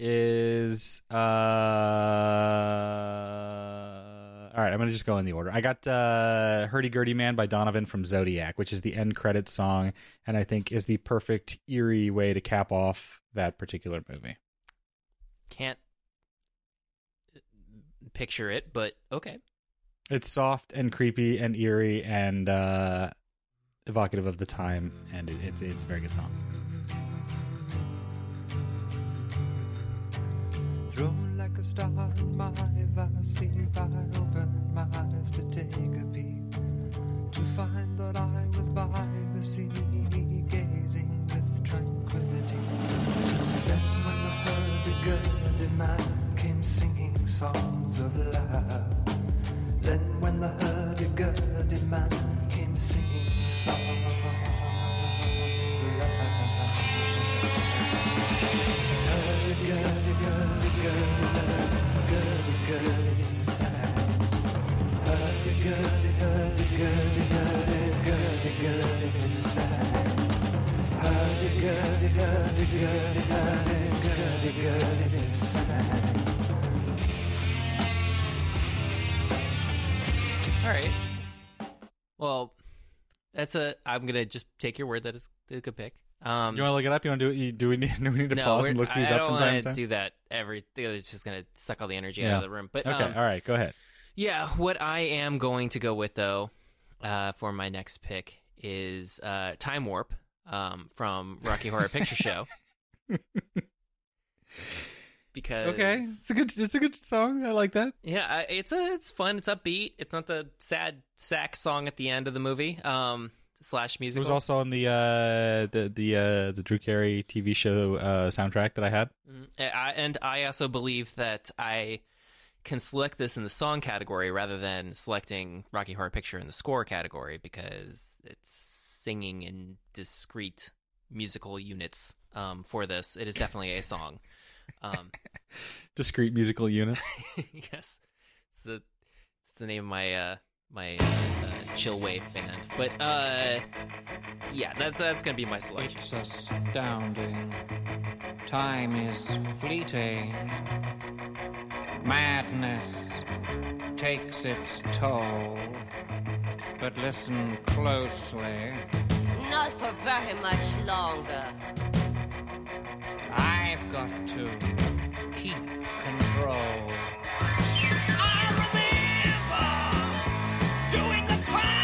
is all right, I'm going to just go in the order. I got Hurdy Gurdy Man by Donovan from Zodiac, which is the end credit song, and I think is the perfect eerie way to cap off that particular movie. Can't picture it, but okay. It's soft and creepy and eerie and evocative of the time, and it's a very good song. Drawn like a star on my vast sleeve, I opened my eyes to take a peek, to find that I was by the sea, gazing with tranquility. Just then when I heard the girly man came singing songs of love. Then when I heard the girly man came singing songs of love. Girly, girly, girly. All right. Well, that's a. I'm gonna just take your word that it's a good pick. You want to look it up? You want to do it? Do we need to pause and look these up? I don't want to do that. It's just going to suck all the energy out of the room. But okay, all right, go ahead. Yeah, what I am going to go with though for my next pick is Time Warp from Rocky Horror Picture Show. Because okay, it's a good song. I like that. Yeah, it's fun. It's upbeat. It's not the sad sack song at the end of the movie. Slash musical. It was also on the Drew Carey TV show soundtrack that I had. And I also believe that I can select this in the song category rather than selecting Rocky Horror Picture in the score category because it's singing in discrete musical units for this. It is definitely a song. Discrete musical units? Yes. It's the name of my chill wave band. But yeah, that's gonna be my selection. It's astounding. Time is fleeting. Madness takes its toll. But listen closely. Not for very much longer. I've got to keep control. I remember doing the time.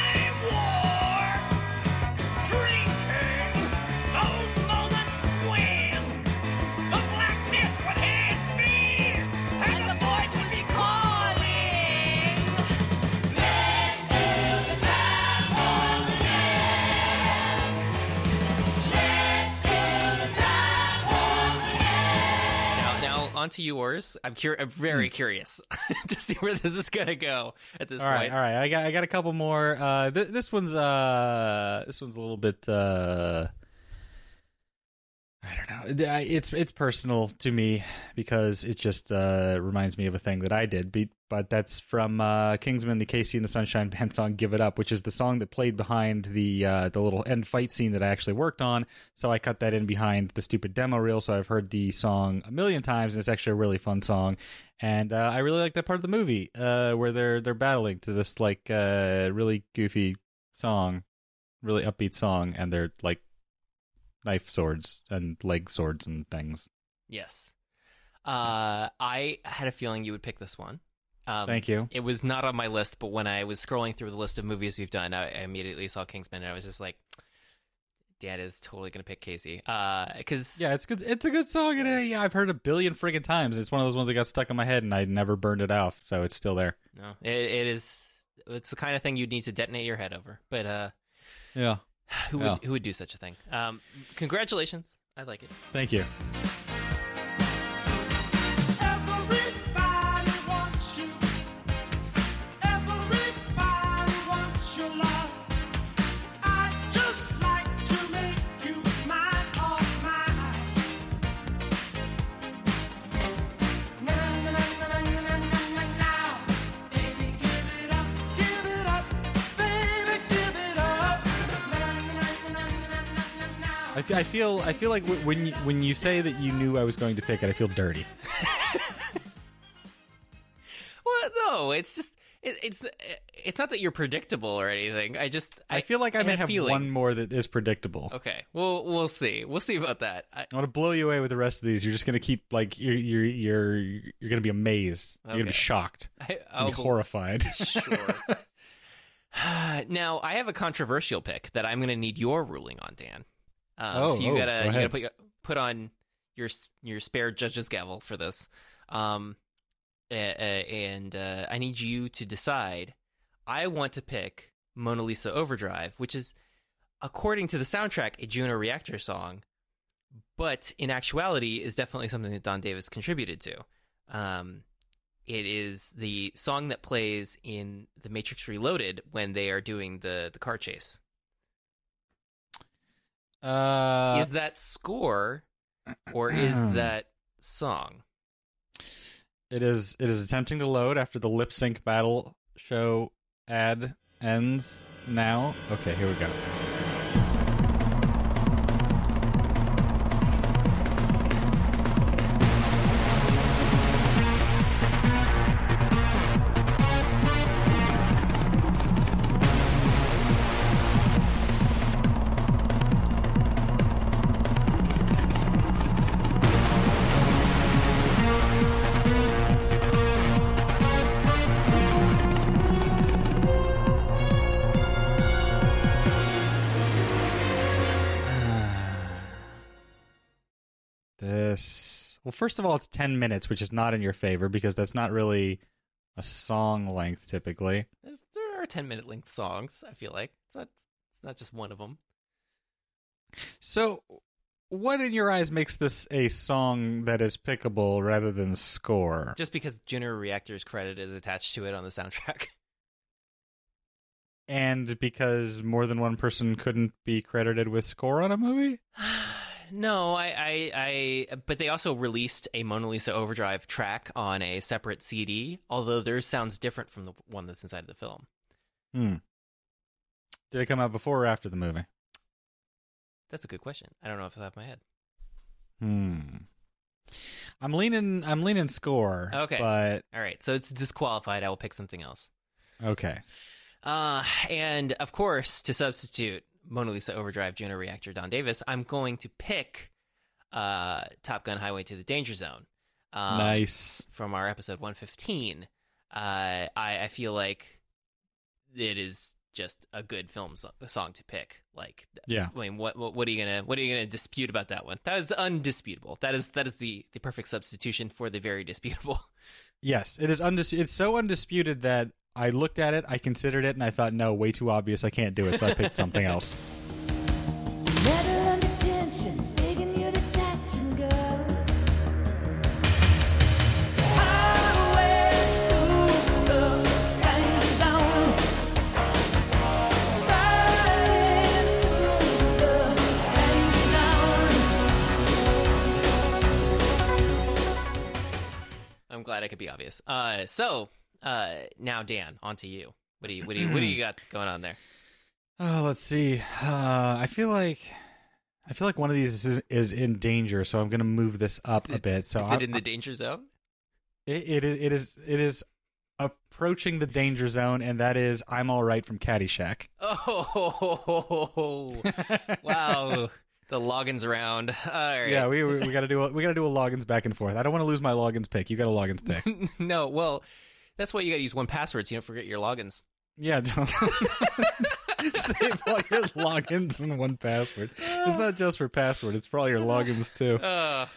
To yours. I'm very curious to see where this is gonna go at this point. All right. I got a couple more. This one's a little bit. I don't know. It's personal to me because it just reminds me of a thing that I did. But that's from Kingsman, the Casey and the Sunshine Band song "Give It Up," which is the song that played behind the little end fight scene that I actually worked on. So I cut that in behind the stupid demo reel. So I've heard the song a million times, and it's actually a really fun song. And I really like that part of the movie where they're battling to this like really goofy song, really upbeat song, and they're like. Knife swords and leg swords and things. Yes. I had a feeling you would pick this one. Thank you. It was not on my list, but when I was scrolling through the list of movies we've done, I immediately saw Kingsman, and I was just like, Dad is totally going to pick Casey. Cause... Yeah, it's good. It's a good song, and yeah, I've heard a billion friggin' times. It's one of those ones that got stuck in my head, and I never burned it off, so it's still there. No, it is... It's the kind of thing you'd need to detonate your head over, but... Yeah. Who would do such a thing? Congratulations. I like it. Thank you. I feel like when you say that you knew I was going to pick it, I feel dirty. Well, no, it's just it's not that you're predictable or anything. I feel like I may have one more that is predictable. Okay, well we'll see. We'll see about that. I want to blow you away with the rest of these. You're just gonna keep like you're gonna be amazed. Okay. You're gonna be shocked. I'll be horrified. Sure. Now I have a controversial pick that I'm gonna need your ruling on, Dan. So you gotta put on your spare judge's gavel for this, and I need you to decide. I want to pick Mona Lisa Overdrive, which is, according to the soundtrack, a Juno Reactor song, but in actuality is definitely something that Don Davis contributed to. It is the song that plays in The Matrix Reloaded when they are doing the car chase. Is that score or is that song? It is attempting to load after the lip sync battle show ad ends now. Okay, here we go. First of all, it's 10 minutes, which is not in your favor because that's not really a song length typically. There are 10-minute length songs, I feel like. It's not just one of them. So what in your eyes makes this a song that is pickable rather than score? Just because Juno Reactor's credit is attached to it on the soundtrack. And because more than one person couldn't be credited with score on a movie? No, but they also released a Mona Lisa Overdrive track on a separate CD, although theirs sounds different from the one that's inside of the film. Did it come out before or after the movie? That's a good question. I don't know off the top of my head. I'm leaning score. Okay. But... All right. So it's disqualified. I will pick something else. Okay. And, of course, to substitute Mona Lisa Overdrive, Juno Reactor, Don Davis, I'm going to pick Top Gun Highway to the Danger Zone. Nice. From our episode 115. I feel like it is just a good film song to pick. Like, yeah. I mean, what are you gonna dispute about that one? That is undisputable. That is the perfect substitution for the very disputable. Yes, it is it's so undisputed that I looked at it, I considered it, and I thought, no, way too obvious. I can't do it, so I picked something else. I'm glad I could be obvious. So now, Dan, on to you. What do you got going on there? Oh, let's see. I feel like one of these is in danger, so I'm going to move this up a bit. So is it in the danger zone? It is approaching the danger zone, and that is "I'm All Right" from Caddyshack. Oh, wow. The Loggins round. All right. Yeah, we gotta do a Loggins back and forth. I don't want to lose my Loggins pick. You got a Loggins pick. No, well, that's why you gotta use 1Password, so you don't forget your Loggins. Yeah, don't save all your Loggins in 1Password. It's not just for password; it's for all your Loggins too. I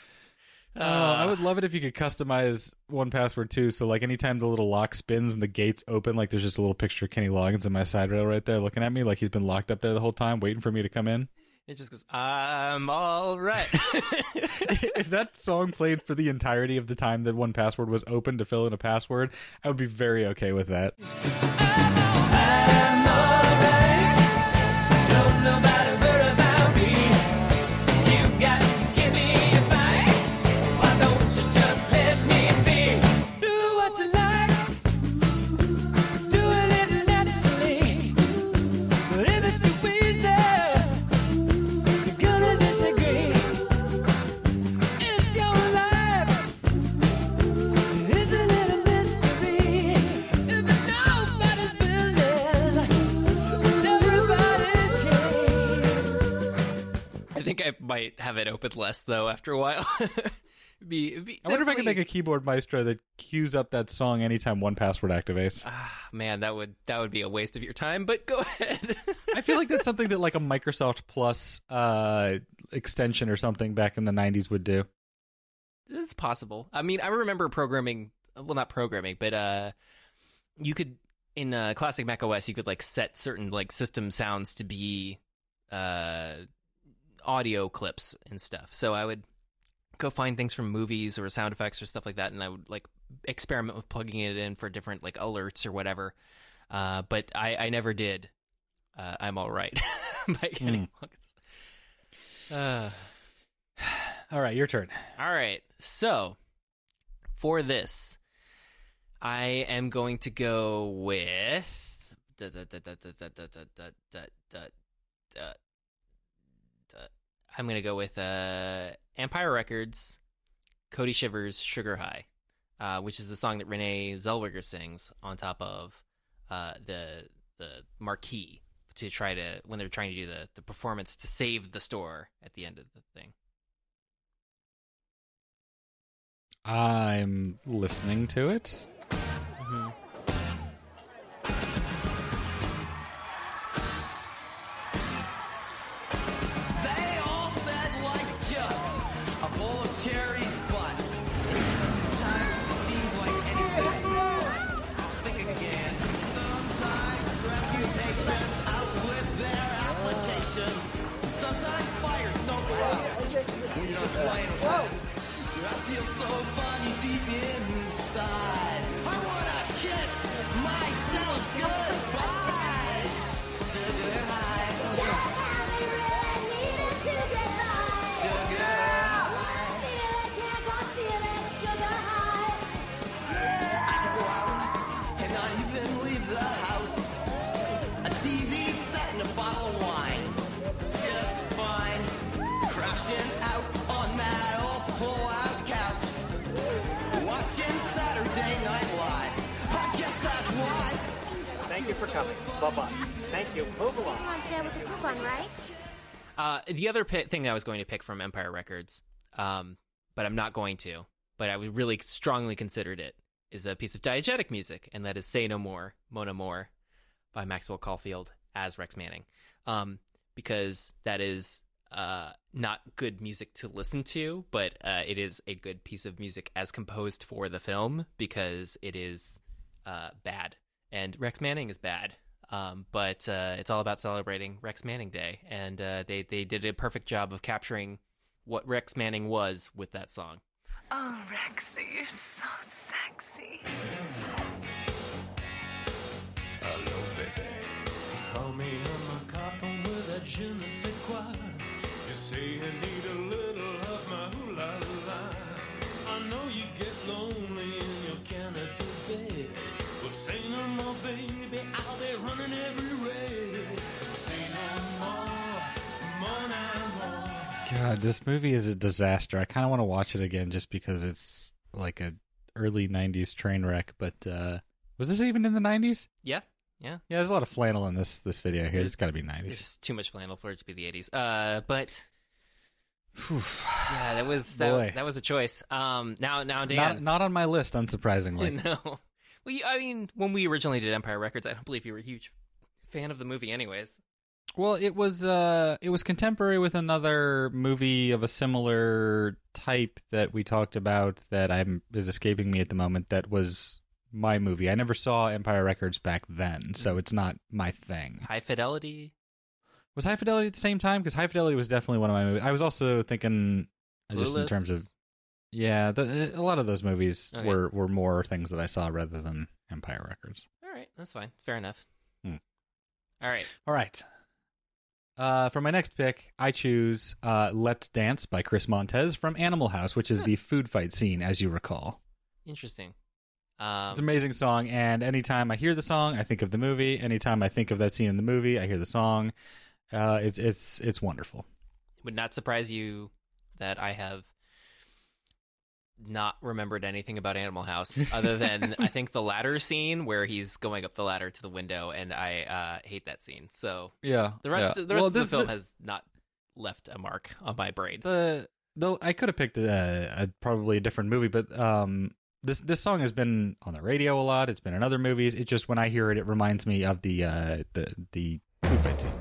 would love it if you could customize 1Password too. So, like, anytime the little lock spins and the gates open, like, there's just a little picture of Kenny Loggins in my side rail right there, looking at me like he's been locked up there the whole time, waiting for me to come in. It just goes, "I'm all right." If that song played for the entirety of the time that 1Password was open to fill in a password, I would be very okay with that. I'm all right. Don't nobody worry about me. You got to give me a fight. Why don't you just let me be? Do what you like. Do a little naturally. But if it's too easy, I might have it open less though after a while. I wonder if I could make a keyboard maestro that cues up that song anytime 1Password activates. Man, that would be a waste of your time, but go ahead. I feel like that's something that like a Microsoft Plus extension or something back in the 90s would do. It's possible. I mean, I remember you could in classic macOS, you could like set certain like system sounds to be audio clips and stuff. So I would go find things from movies or sound effects or stuff like that, and I would like experiment with plugging it in for different like alerts or whatever. But I never did. I'm all right. By Kenny Loggins. All right, your turn. All right. So for this, I am going to go with Empire Records, Cody Shiver's Sugar High, which is the song that Renee Zellweger sings on top of the marquee to try to, when they're trying to do the performance to save the store at the end of the thing. I'm listening to it. Mm-hmm. I feel so funny deep inside. Thank you for coming. Bye-bye. Thank you. Move along. You're on sale with the coupon, right? The other thing I was going to pick from Empire Records, but I'm not going to, but I really strongly considered it, is a piece of diegetic music, and that is Say No More, Mon Amour, by Maxwell Caulfield as Rex Manning, because that is not good music to listen to, but it is a good piece of music as composed for the film, because it is bad, and Rex Manning is bad. But it's all about celebrating Rex Manning Day, and they did a perfect job of capturing what Rex Manning was with that song. Oh, Rexy, you're so sexy. Hello, baby. Call me on my coffin with a je ne sais quoi. You say you need a little of my ooh-la-la. I know you get lonely in your canopy bed. But say no more, baby, I'll be running everywhere. Say no more, more no more. God, this movie is a disaster. I kind of want to watch it again just because it's like a early 90s train wreck, but was this even in the 90s? Yeah, there's a lot of flannel in this video here. It's got to be 90s. It's just too much flannel for it to be the 80s. But oof. Yeah, that was a choice. Now Dan, not on my list, unsurprisingly. No. Well, I mean, when we originally did Empire Records, I don't believe you were a huge fan of the movie anyways. Well, it was contemporary with another movie of a similar type that we talked about that is escaping me at the moment. That was my movie. I never saw Empire Records back then, so it's not my thing. High Fidelity? Was High Fidelity at the same time? Because High Fidelity was definitely one of my movies. I was also thinking Clueless. Just in terms of... Yeah, a lot of those movies were more things that I saw rather than Empire Records. All right, that's fine. It's fair enough. All right. For my next pick, I choose Let's Dance by Chris Montez from Animal House, which is the food fight scene, as you recall. Interesting. It's an amazing song, and anytime I hear the song, I think of the movie. Anytime I think of that scene in the movie, I hear the song. It's wonderful. It would not surprise you that I have not remembered anything about Animal House other than I think the ladder scene where he's going up the ladder to the window, and I hate that scene. So yeah, the rest of the film has not left a mark on my brain. Though I could have picked probably a different movie, but this song has been on the radio a lot. It's been in other movies. It just, when I hear it, it reminds me of the food fight scene.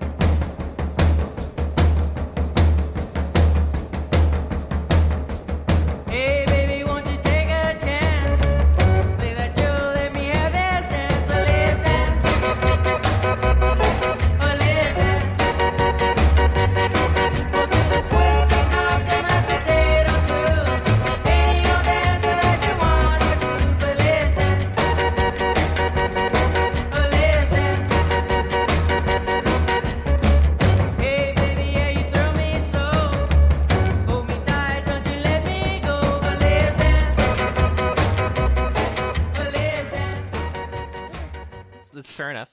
Fair enough.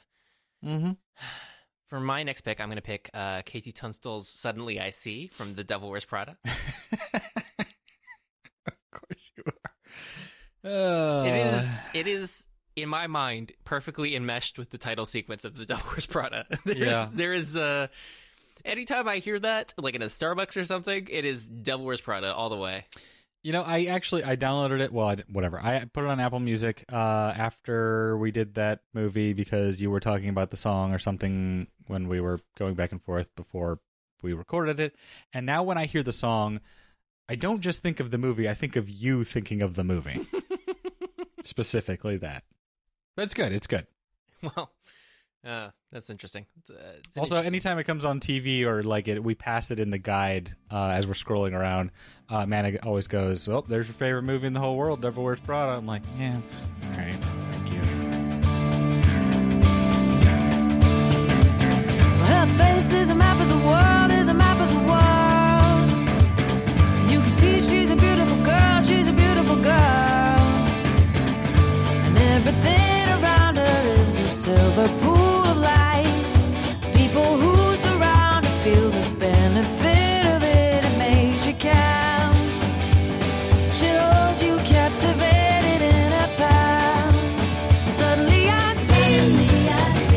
Mm-hmm. For my next pick, I'm going to pick Katie Tunstall's Suddenly I See from The Devil Wears Prada. Of course you are. It is, in my mind, perfectly enmeshed with the title sequence of The Devil Wears Prada. There is, anytime I hear that, like in a Starbucks or something, it is Devil Wears Prada all the way. You know, I downloaded it. Well, I put it on Apple Music after we did that movie because you were talking about the song or something when we were going back and forth before we recorded it. And now when I hear the song, I don't just think of the movie. I think of you thinking of the movie. Specifically that. But it's good. It's good. Well, that's interesting. Anytime it comes on TV or like we pass it in the guide as we're scrolling around, Manna always goes, "Oh, there's your favorite movie in the whole world, Devil Wears Prada." I'm like, "Yeah, it's all right. Thank you." Well, her face is a map of the world, is a map of the world. You can see she's a beautiful girl, she's a beautiful girl. And everything around her is a silver pool. Suddenly I see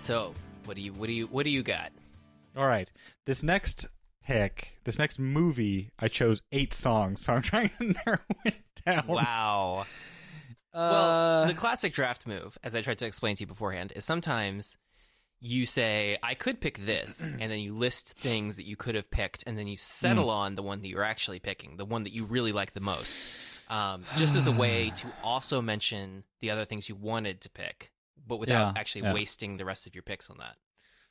right, so what do you got? All right, this next pick, this next movie, I chose 8 songs, so I'm trying to narrow it down. Wow. Well, the classic draft move, as I tried to explain to you beforehand, is sometimes you say, I could pick this, and then you list things that you could have picked, and then you settle on the one that you're actually picking, the one that you really like the most, just as a way to also mention the other things you wanted to pick, but without actually wasting the rest of your picks on that.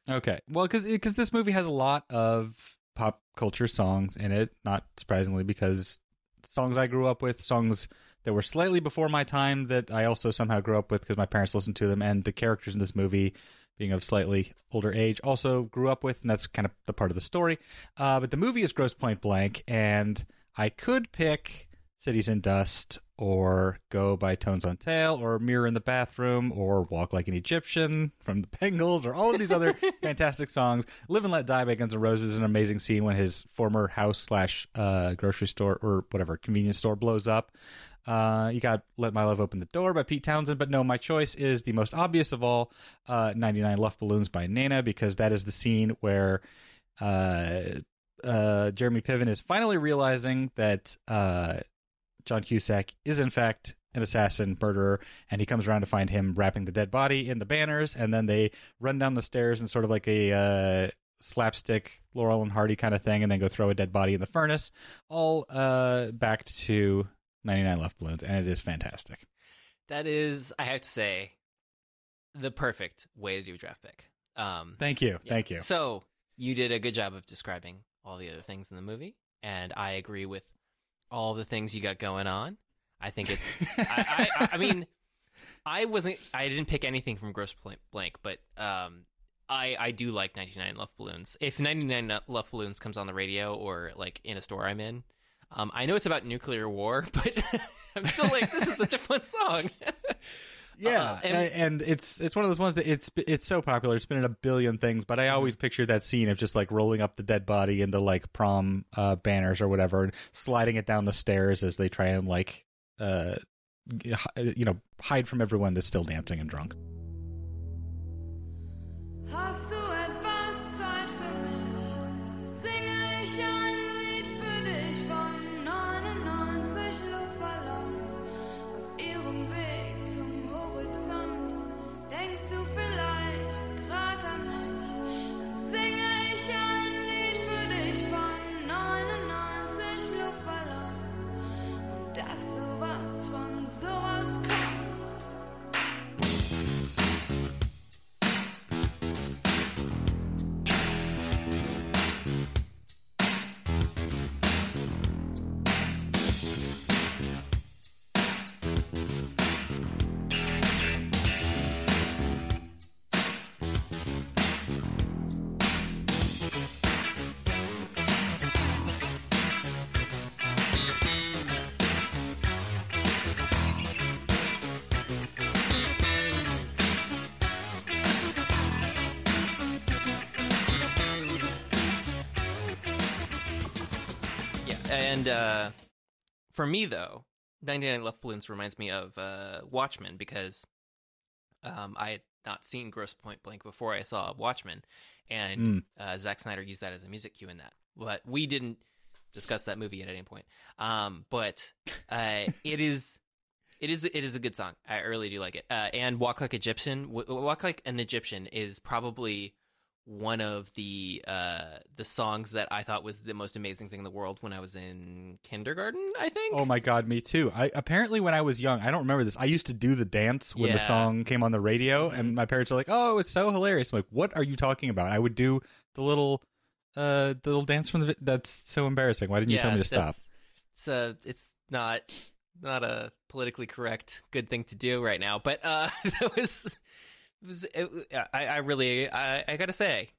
Okay. Well, because this movie has a lot of pop culture songs in it, not surprisingly, because songs I grew up with, songs that were slightly before my time that I also somehow grew up with because my parents listened to them, and the characters in this movie, being of slightly older age, also grew up with, and that's kind of the part of the story. But the movie is Grosse Pointe Blank, and I could pick Cities in Dust or Go by Tones on Tail or Mirror in the Bathroom or Walk Like an Egyptian from the Bengals or all of these other fantastic songs. Live and Let Die by Guns N' Roses is an amazing scene when his former house / grocery store or whatever convenience store blows up. You got Let My Love Open the Door by Pete Townsend, but no, my choice is the most obvious of all, 99 Luft Balloons by Nana, because that is the scene where Jeremy Piven is finally realizing that John Cusack is in fact an assassin, murderer, and he comes around to find him wrapping the dead body in the banners, and then they run down the stairs in sort of like a slapstick Laurel and Hardy kind of thing, and then go throw a dead body in the furnace, all back to 99 Luft Balloons, and it is fantastic. That is, I have to say, the perfect way to do a draft pick. Thank you, thank you. So, you did a good job of describing all the other things in the movie, and I agree with all the things you got going on. I think it's... I mean, I didn't pick anything from Grosse Pointe Blank, but I do like 99 Luft Balloons. If 99 Luft Balloons comes on the radio or like in a store I'm in, I know it's about nuclear war, but I'm still like, this is such a fun song. Yeah, and it's one of those ones that it's so popular. It's been in a billion things, but I always picture that scene of just like rolling up the dead body in the like prom banners or whatever, and sliding it down the stairs as they try and like hide from everyone that's still dancing and drunk. And for me, though, 99 Luft Balloons reminds me of Watchmen, because I had not seen Grosse Pointe Blank before I saw Watchmen, and Zack Snyder used that as a music cue in that. But we didn't discuss that movie at any point. But it is a good song. I really do like it. And Walk Like an Egyptian is probably one of the songs that I thought was the most amazing thing in the world when I was in kindergarten, I think. Oh my God, me too. Apparently when I was young, I don't remember this, I used to do the dance when the song came on the radio, and my parents were like, oh, it's so hilarious. I'm like, what are you talking about? I would do the little dance from the... That's so embarrassing. Why didn't you tell me to stop? It's not a politically correct good thing to do right now, but that was... I gotta say,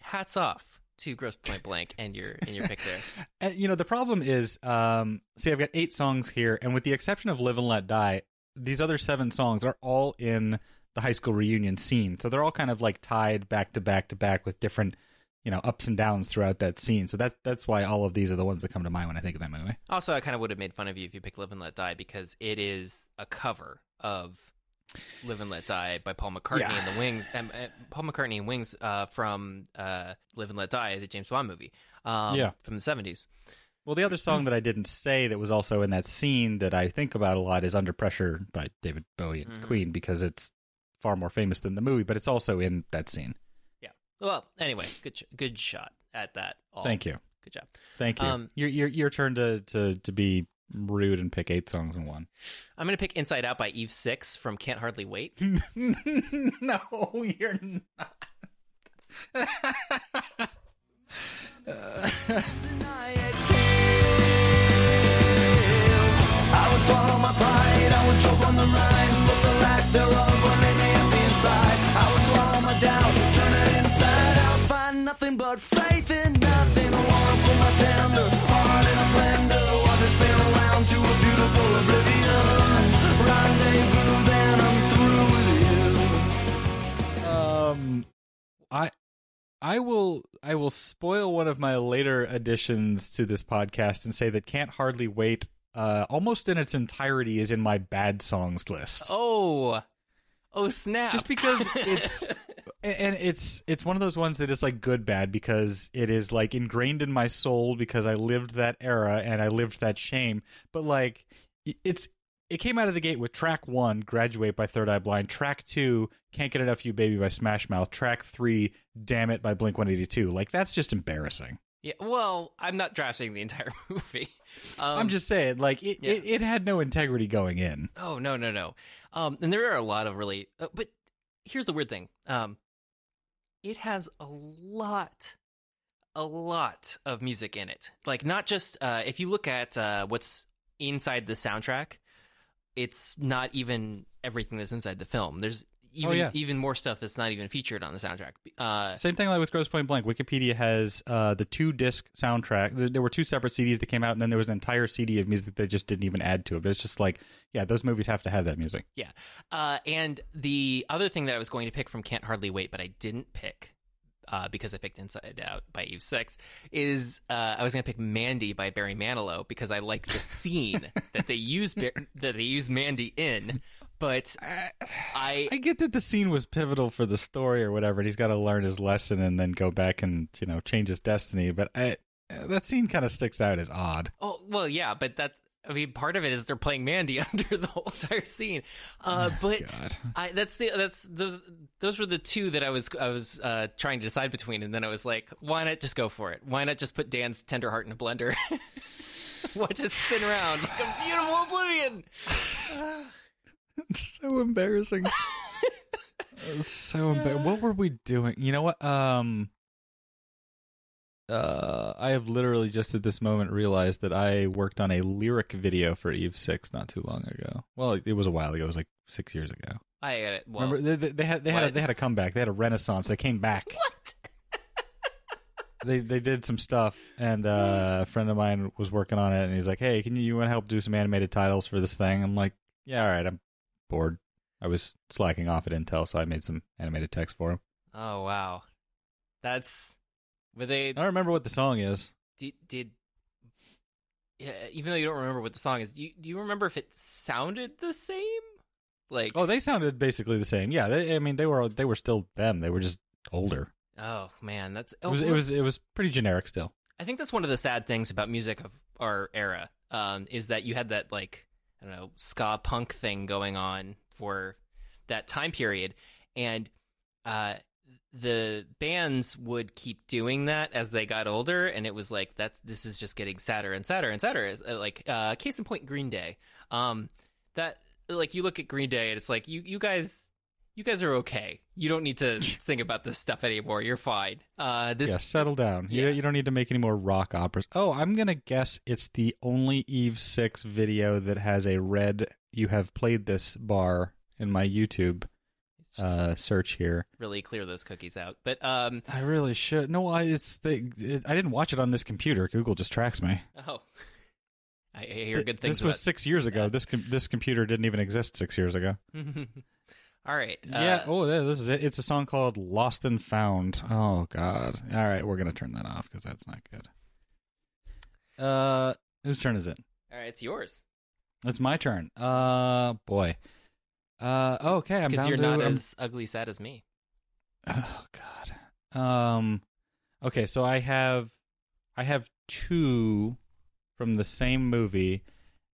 hats off to Grosse Pointe Blank and your pick there. And, the problem is, I've got 8 songs here, and with the exception of Live and Let Die, these other 7 songs are all in the high school reunion scene. So they're all kind of like tied back to back to back with different, ups and downs throughout that scene. So that's why all of these are the ones that come to mind when I think of that movie. Also, I kind of would have made fun of you if you picked Live and Let Die, because it is a cover of Live and Let Die by Paul McCartney and the Wings, and Paul McCartney and Wings from Live and Let Die, the James Bond movie from the 70s. Well, the other song that I didn't say that was also in that scene that I think about a lot is Under Pressure by David Bowie and Queen, because it's far more famous than the movie, but it's also in that scene. Yeah. Well, anyway, good shot at that. All. Thank you. Good job. Thank you. Your turn to be rude and pick 8 songs in one. I'm going to pick Inside Out by Eve Six from Can't Hardly Wait. No, you're not. I would swallow my pride, I would choke on the rhymes, but the lack thereof would make me happy inside. I would swallow my doubt, turn it inside out, find nothing but faith in nothing. I wanna put my tender heart in a blender, watch it spin around to a beautiful oblivion. Rendezvous, then I'm through with you. I will spoil one of my later additions to this podcast and say that Can't Hardly Wait, almost in its entirety, is in my bad songs list. Oh snap! Just because it's and it's one of those ones that is like good bad, because it is like ingrained in my soul because I lived that era and I lived that shame. But like it came out of the gate with track 1, Graduate by Third Eye Blind, track 2, Can't Get Enough You Baby by Smash Mouth, track 3, Damn It by Blink-182. Like, that's just embarrassing. Yeah, well, I'm not drafting the entire movie. I'm just saying, like, it had no integrity going in. Oh, no. And there are a lot of really... but here's the weird thing. It has a lot of music in it. Like, not just... if you look at what's inside the soundtrack... It's not even everything that's inside the film. There's even more stuff that's not even featured on the soundtrack. Same thing like with Grosse Pointe Blank. Wikipedia has the 2-disc soundtrack. There were 2 separate CDs that came out, and then there was an entire CD of music that they just didn't even add to it. But it's just like, yeah, those movies have to have that music. Yeah. And the other thing that I was going to pick from Can't Hardly Wait, but I didn't pick because I picked Inside Out by Eve Six, is I was going to pick Mandy by Barry Manilow because I like the scene that they use Mandy in, but I get that the scene was pivotal for the story or whatever, and he's got to learn his lesson and then go back and, you know, change his destiny, but that scene kind of sticks out as odd. Oh, well, yeah, but that's... I mean, part of it is they're playing Mandy under the whole entire scene, but those were the 2 that I was trying to decide between, and then I was like, why not just go for it? Why not just put Dan's tender heart in a blender, watch it spin around like a beautiful oblivion? It's so embarrassing. What were we doing? You know what? I have literally just at this moment realized that I worked on a lyric video for Eve Six not too long ago. Well, it was a while ago. It was like 6 years ago. I get it. Well, remember they had a comeback. They had a renaissance. They came back. What? They did some stuff, and a friend of mine was working on it, and he's like, "Hey, can you want to help do some animated titles for this thing?" I'm like, "Yeah, all right. I'm bored. I was slacking off at Intel, so I made some animated text for him." Oh wow, that's. I don't remember what the song is. Even though you don't remember what the song is, do you remember if it sounded the same? Like, oh, they sounded basically the same. Yeah, they were still them. They were just older. Oh man, it was pretty generic still. I think that's one of the sad things about music of our era, is that you had that, like, I don't know, ska punk thing going on for that time period, and the bands would keep doing that as they got older, and it was like, this is just getting sadder and sadder and sadder. Like, case in point, Green Day. That, like, you look at Green Day and it's like, you guys are okay. You don't need to sing about this stuff anymore. You're fine. Settle down. Yeah. You don't need to make any more rock operas. Oh, I'm going to guess it's the only Eve Six video that has a red "you have played this" bar in my YouTube search here. Really clear those cookies out, but I really should. No, I didn't watch it on this computer. Google just tracks me. Oh, I hear good things. This was 6 years ago. This computer didn't even exist 6 years ago. All right. Yeah. Oh, this is it. It's a song called "Lost and Found." Oh God. All right, we're gonna turn that off because that's not good. Whose turn is it? All right, it's yours. It's my turn. Boy. Okay, I'm because you're not as ugly sad as me. Oh God. Okay, so I have two from the same movie,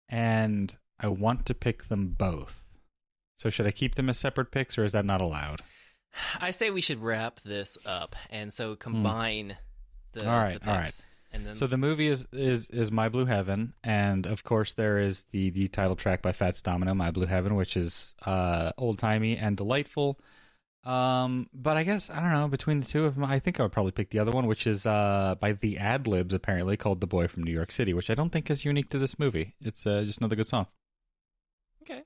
and I want to pick them both. So should I keep them as separate picks, or is that not allowed? I say we should wrap this up, and so combine the all right, the picks. All right. And then... So the movie is My Blue Heaven, and of course there is the title track by Fats Domino, My Blue Heaven, which is old-timey and delightful. But I guess, I don't know, between the two of them, I think I would probably pick the other one, which is by the Adlibs, apparently, called The Boy from New York City, which I don't think is unique to this movie. It's just another good song. Okay.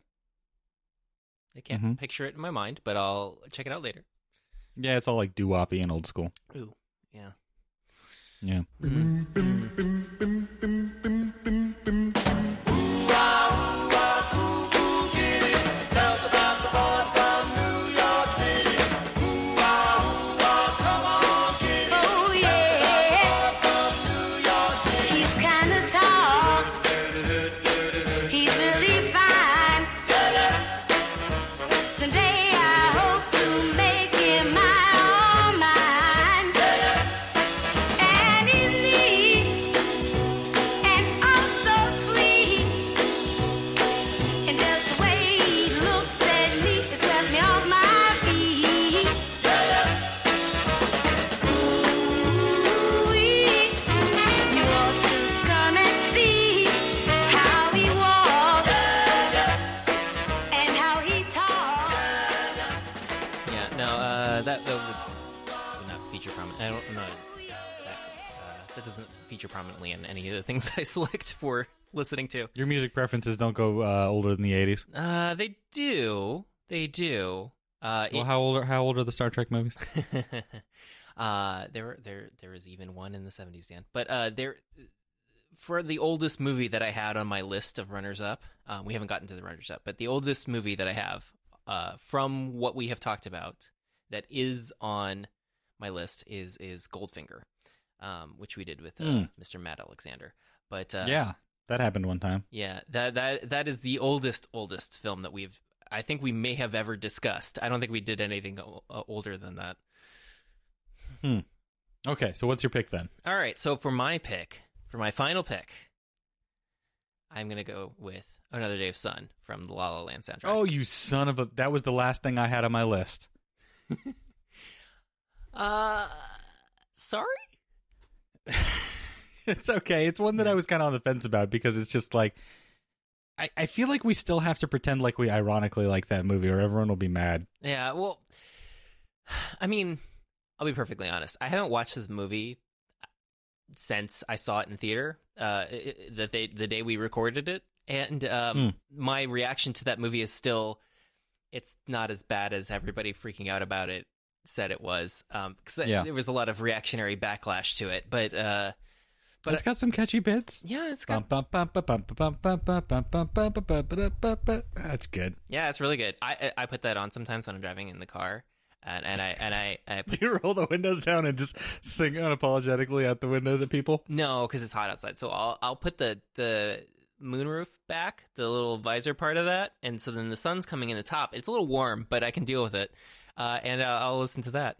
I can't picture it in my mind, but I'll check it out later. Yeah, it's all like doo-wop-y and old school. Ooh, yeah. Yeah. Feature prominently in any of the things I select for listening to. Your music preferences don't go older than the 80s. They do. They do. Well, how old are the Star Trek movies? There is even one in the 70s, Dan. But for the oldest movie that I had on my list of runners-up, we haven't gotten to the runners-up, but the oldest movie that I have from what we have talked about that is on my list is Goldfinger. Which we did with Mr. Matt Alexander, but yeah, that happened one time. Yeah, that is the oldest film that I think we may have ever discussed. I don't think we did anything older than that. Okay, so what's your pick then? All right, so for my final pick, I'm gonna go with Another Day of Sun from the La La Land soundtrack. Oh, you son of a! That was the last thing I had on my list. Sorry. It's okay. It's one that I was kind of on the fence about because it's just like I feel like we still have to pretend like we ironically like that movie or everyone will be mad. Yeah, well, I mean, I'll be perfectly honest. I haven't watched this movie since I saw it in theater the day we recorded it, and my reaction to that movie is still it's not as bad as everybody freaking out about it said it was, because there was a lot of reactionary backlash to it, but it's got some catchy bits. Yeah, it's got. That's good. Yeah, it's really good. I put that on sometimes when I'm driving in the car, and I put... You roll the windows down and just sing unapologetically out the windows at people. No, because it's hot outside, so I'll put the moonroof back, the little visor part of that, and so then the sun's coming in the top. It's a little warm, but I can deal with it. And I'll listen to that.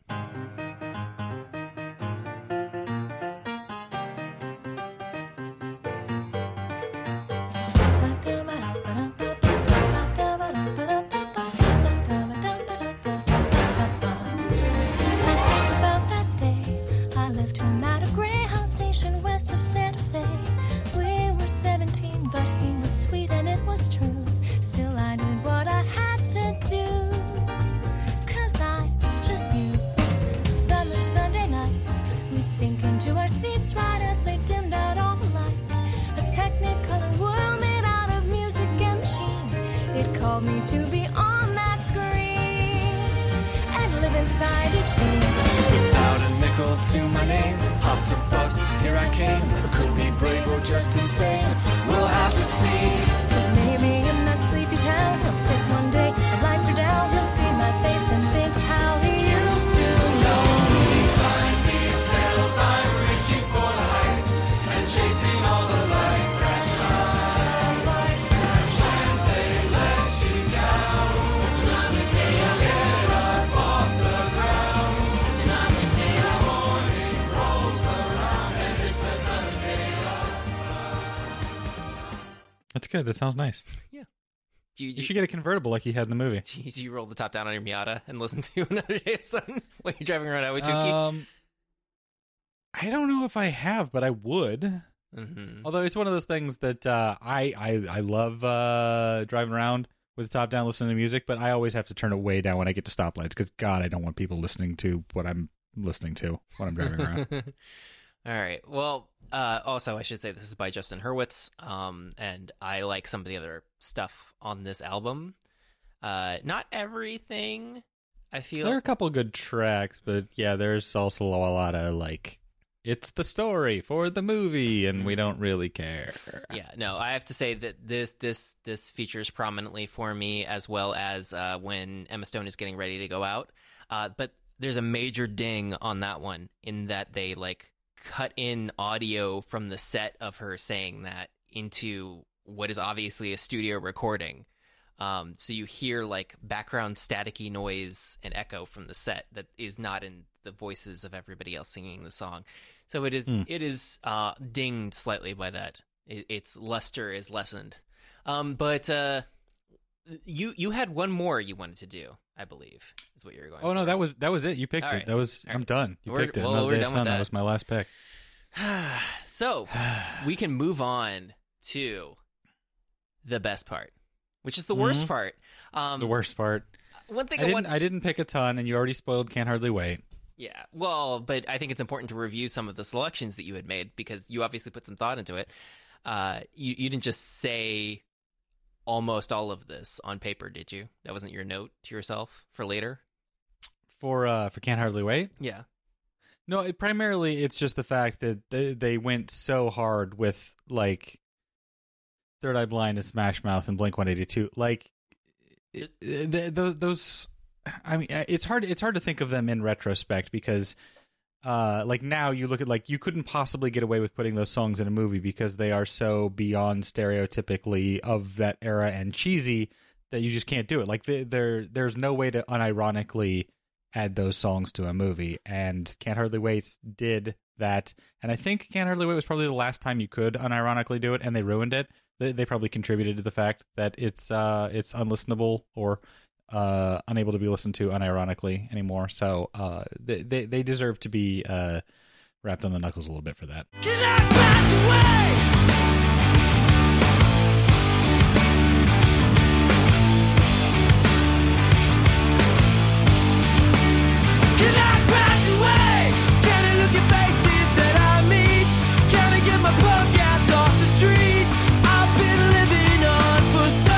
That's good. That sounds nice. Yeah. You should get a convertible like he had in the movie. Do you roll the top down on your Miata and listen to Another Day of Sun while you're driving around Highway 2? I don't know if I have, but I would. Mm-hmm. Although it's one of those things that I love driving around with the top down listening to music, but I always have to turn it way down when I get to stoplights because, God, I don't want people listening to what I'm listening to when I'm driving around. All right. Well, also, I should say this is by Justin Hurwitz, and I like some of the other stuff on this album. Not everything, I feel. There are a couple good tracks, but yeah, there's also a lot of, like, it's the story for the movie, and we don't really care. Yeah, no, I have to say that this features prominently for me, as well as when Emma Stone is getting ready to go out. But there's a major ding on that one in that they, like, cut in audio from the set of her saying that into what is obviously a studio recording. So you hear like background staticky noise and echo from the set that is not in the voices of everybody else singing the song. So it is dinged slightly by that. Its luster is lessened. But you had one more you wanted to do, I believe, is what you were going for. Oh, no, that was it. You picked it. That was right. I'm done. You picked it. Well, we're done with that. That was my last pick. So we can move on to the best part, which is the worst part. The worst part. One thing I didn't pick a ton, and you already spoiled Can't Hardly Wait. Yeah, well, but I think it's important to review some of the selections that you had made because you obviously put some thought into it. You didn't just say almost all of this on paper, did you? That wasn't your note to yourself for later? For Can't Hardly Wait? Yeah. No, primarily it's just the fact that they went so hard with, like, Third Eye Blind and Smash Mouth and Blink-182. Like, those... I mean, it's hard to think of them in retrospect because, like, now you look at, like, you couldn't possibly get away with putting those songs in a movie because they are so beyond stereotypically of that era and cheesy that you just can't do it. Like, there's no way to unironically add those songs to a movie, and Can't Hardly Wait did that. And I think Can't Hardly Wait was probably the last time you could unironically do it, and they ruined it. They probably contributed to the fact that it's unlistenable or... unable to be listened to unironically anymore, so they deserve to be wrapped on the knuckles a little bit for that. Cannot pass away. Cannot pass away. Can't look at faces that I meet. Can't get my plug ass off the street. I've been living on for so.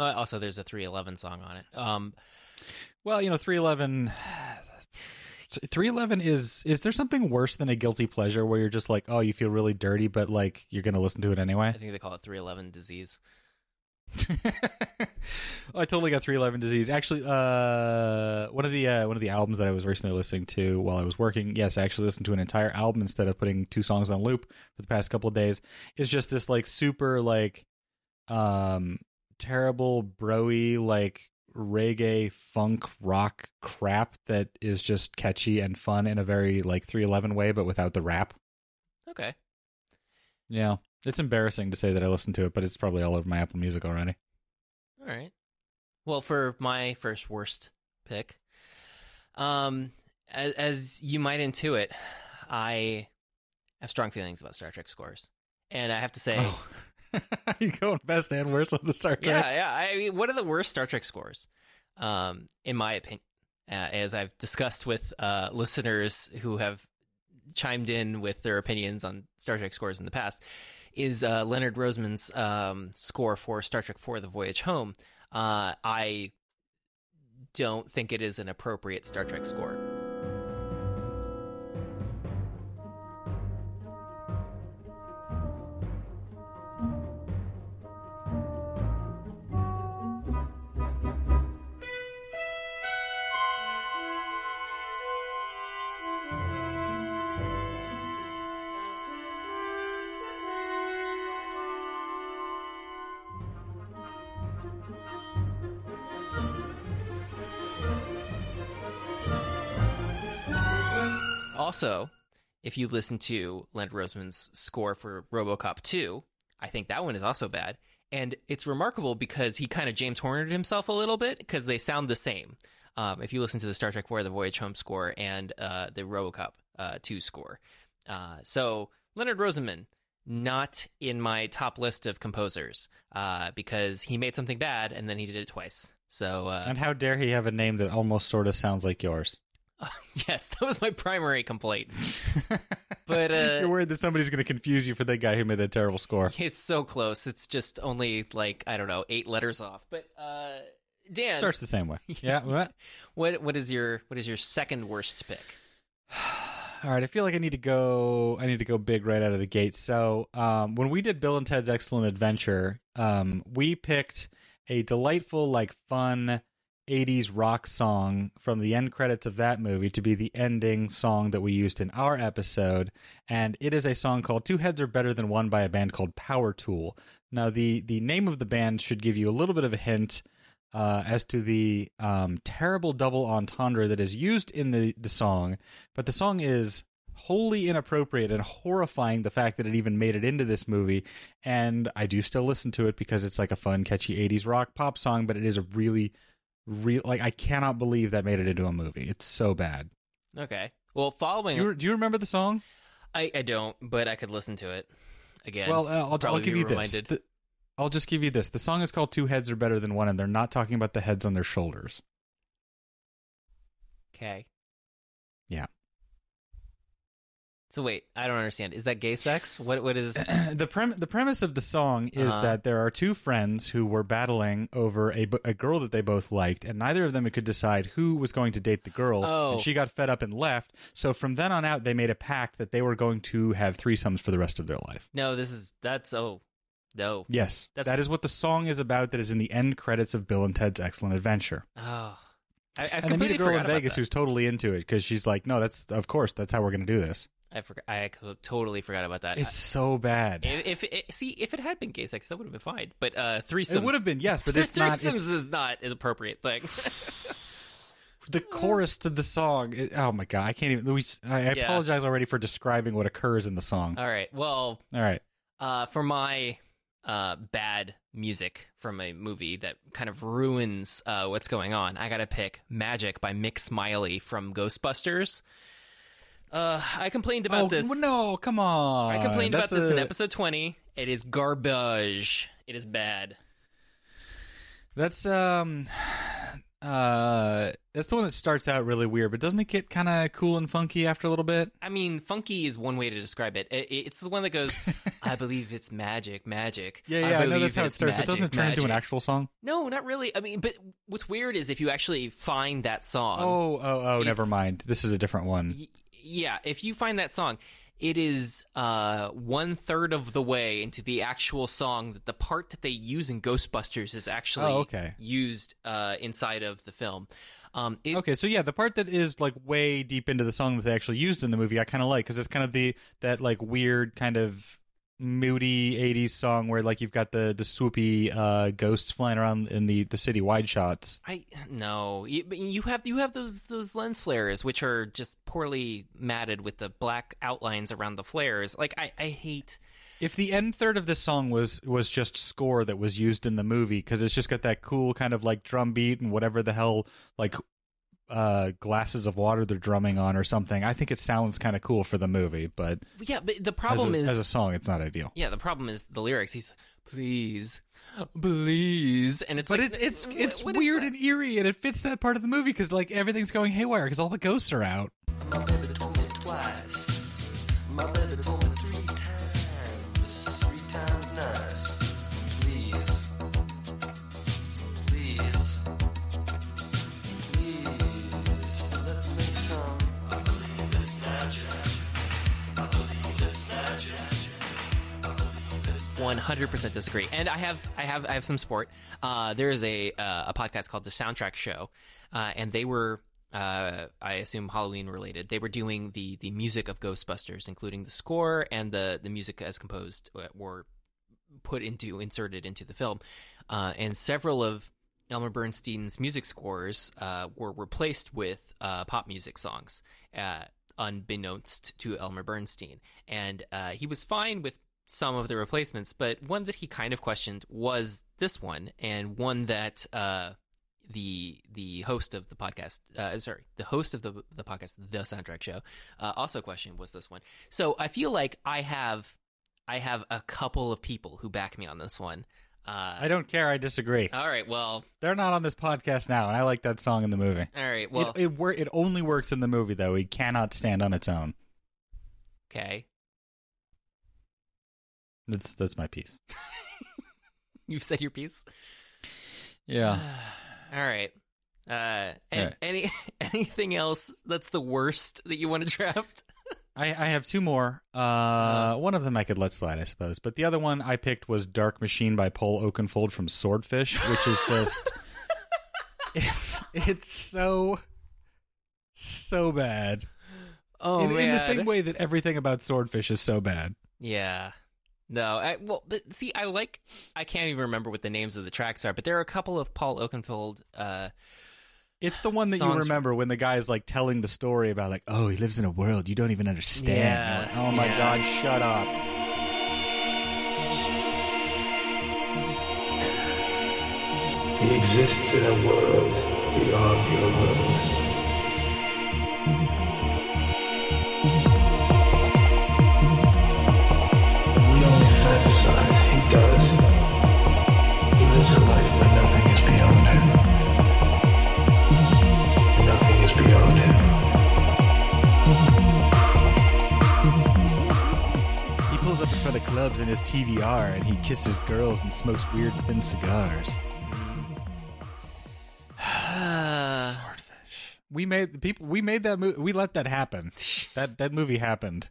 Also, there's a 311 song on it. Well, you know, 311 is there something worse than a guilty pleasure where you're just like, oh, you feel really dirty, but like you're going to listen to it anyway? I think they call it 311 disease. I totally got 311 disease. Actually, one of the albums that I was recently listening to while I was working, yes, I actually listened to an entire album instead of putting two songs on loop for the past couple of days. It's just this like super like terrible broy like reggae funk rock crap that is just catchy and fun in a very like 311 way, but without the rap. Okay. Yeah, it's embarrassing to say that I listened to it, but it's probably all over my Apple Music already. All right. Well, for my first worst pick, as you might intuit, I have strong feelings about Star Trek scores, and I have to say. Oh. You're going best and worst with the Star Trek. Yeah. I mean, what are the worst Star Trek scores, in my opinion? As I've discussed with listeners who have chimed in with their opinions on Star Trek scores in the past, is Leonard Roseman's score for Star Trek IV: The Voyage Home. I don't think it is an appropriate Star Trek score. Also, if you listen to Len Roseman's score for RoboCop 2, I think that one is also bad. And it's remarkable because he kind of James Hornered himself a little bit because they sound the same. If you listen to the Star Trek IV, the Voyage Home score, and the RoboCop 2 score. So Leonard Rosenman, not in my top list of composers because he made something bad and then he did it twice. So and how dare he have a name that almost sort of sounds like yours? Yes, that was my primary complaint. But you're worried that somebody's going to confuse you for that guy who made that terrible score. It's so close. It's just only like, I don't know, 8 letters off. But Dan starts the same way. Yeah. What is your second worst pick? All right, I feel like I need to go big right out of the gate. So when we did Bill and Ted's Excellent Adventure, we picked a delightful, like, fun 80s rock song from the end credits of that movie to be the ending song that we used in our episode, and it is a song called Two Heads Are Better Than One by a band called Power Tool. Now, the name of the band should give you a little bit of a hint as to the terrible double entendre that is used in the song, but the song is wholly inappropriate and horrifying, the fact that it even made it into this movie, and I do still listen to it because it's like a fun, catchy 80s rock pop song, but it is a really, like, I cannot believe that made it into a movie. It's so bad. Okay. Well, following... Do you remember the song? I don't, but I could listen to it again. Well, I'll give you reminded. This. I'll just give you this. The song is called Two Heads Are Better Than One, and they're not talking about the heads on their shoulders. Okay. Yeah. So wait, I don't understand. Is that gay sex? What is... the premise of the song is that there are two friends who were battling over a girl that they both liked, and neither of them could decide who was going to date the girl, and she got fed up and left. So from then on out, they made a pact that they were going to have threesomes for the rest of their life. No, no. Yes, that is what the song is about. That is in the end credits of Bill and Ted's Excellent Adventure. Oh, I completely forgot about that. And they meet a girl in Vegas who's totally into it because she's like, "No, that's how we're going to do this." I totally forgot about that. It's so bad. If it had been gay sex, that would have been fine. But threesomes, it would have been, yes, but it's not. Threesomes is not an appropriate thing. The chorus to the song. Oh my god, I can't even. I apologize already for describing what occurs in the song. All right. Well. All right. For my. Bad music from a movie that kind of ruins what's going on, I gotta pick Magic by Mick Smiley from Ghostbusters. I complained about this. No, come on. I complained about this in episode 20. It is garbage. It is bad. That's the one that starts out really weird, but doesn't it get kind of cool and funky after a little bit? I mean, funky is one way to describe it. It's the one that goes, I believe it's magic. Yeah, I know that's how it starts, but doesn't it turn into an actual song? No, not really. I mean, but what's weird is if you actually find that song... never mind. This is a different one. Yeah, if you find that song... It is 1/3 of the way into the actual song that the part that they use in Ghostbusters is actually used inside of the film. The part that is like way deep into the song that they actually used in the movie, I kind of like because it's kind of that like weird kind of moody 80s song where like you've got the swoopy ghosts flying around in the city wide shots. You have those lens flares which are just poorly matted with the black outlines around the flares. Like I hate if the end third of this song was just score that was used in the movie because it's just got that cool kind of like drum beat and whatever the hell like glasses of water they're drumming on or something. I think it sounds kind of cool for the movie, but yeah, but the problem is as a song, it's not ideal. Yeah, the problem is the lyrics. He's please, and it's but like, it's weird and eerie, and it fits that part of the movie because like everything's going haywire because all the ghosts are out. My baby told me twice. My baby told me three times nice. Please. I 100% disagree, and I have some support. There is a podcast called The Soundtrack Show, and they were, I assume, Halloween related. They were doing the music of Ghostbusters, including the score and the music as composed or inserted into the film, and several of Elmer Bernstein's music scores were replaced with pop music songs. unbeknownst to Elmer Bernstein. And he was fine with some of the replacements, but one that he kind of questioned was this one, and one that the host of the podcast, the podcast, The Soundtrack Show, also questioned was this one. So I feel like I have a couple of people who back me on this one. I don't care. I disagree. All right. Well, they're not on this podcast now, and I like that song in the movie. All right. Well, it only works in the movie, though. It cannot stand on its own. Okay. That's my piece. You've said your piece? Yeah. All right. All right. Anything else that's the worst that you want to draft? I have two more. One of them I could let slide, I suppose. But the other one I picked was Dark Machine by Paul Oakenfold from Swordfish, which is just... it's so bad. Oh, man. In the same way that everything about Swordfish is so bad. Yeah. No, I can't even remember what the names of the tracks are, but there are a couple of Paul Oakenfold it's the one that you remember when the guy's like telling the story about like, oh, he lives in a world you don't even understand. Yeah, like, oh my God, shut up. He exists in a world beyond your world. We only fantasize. He does. He lives a life where nothing is beyond him. He pulls up in front of clubs in his TVR and he kisses girls and smokes weird thin cigars. Swordfish. We made that movie. We let that happen. That movie happened.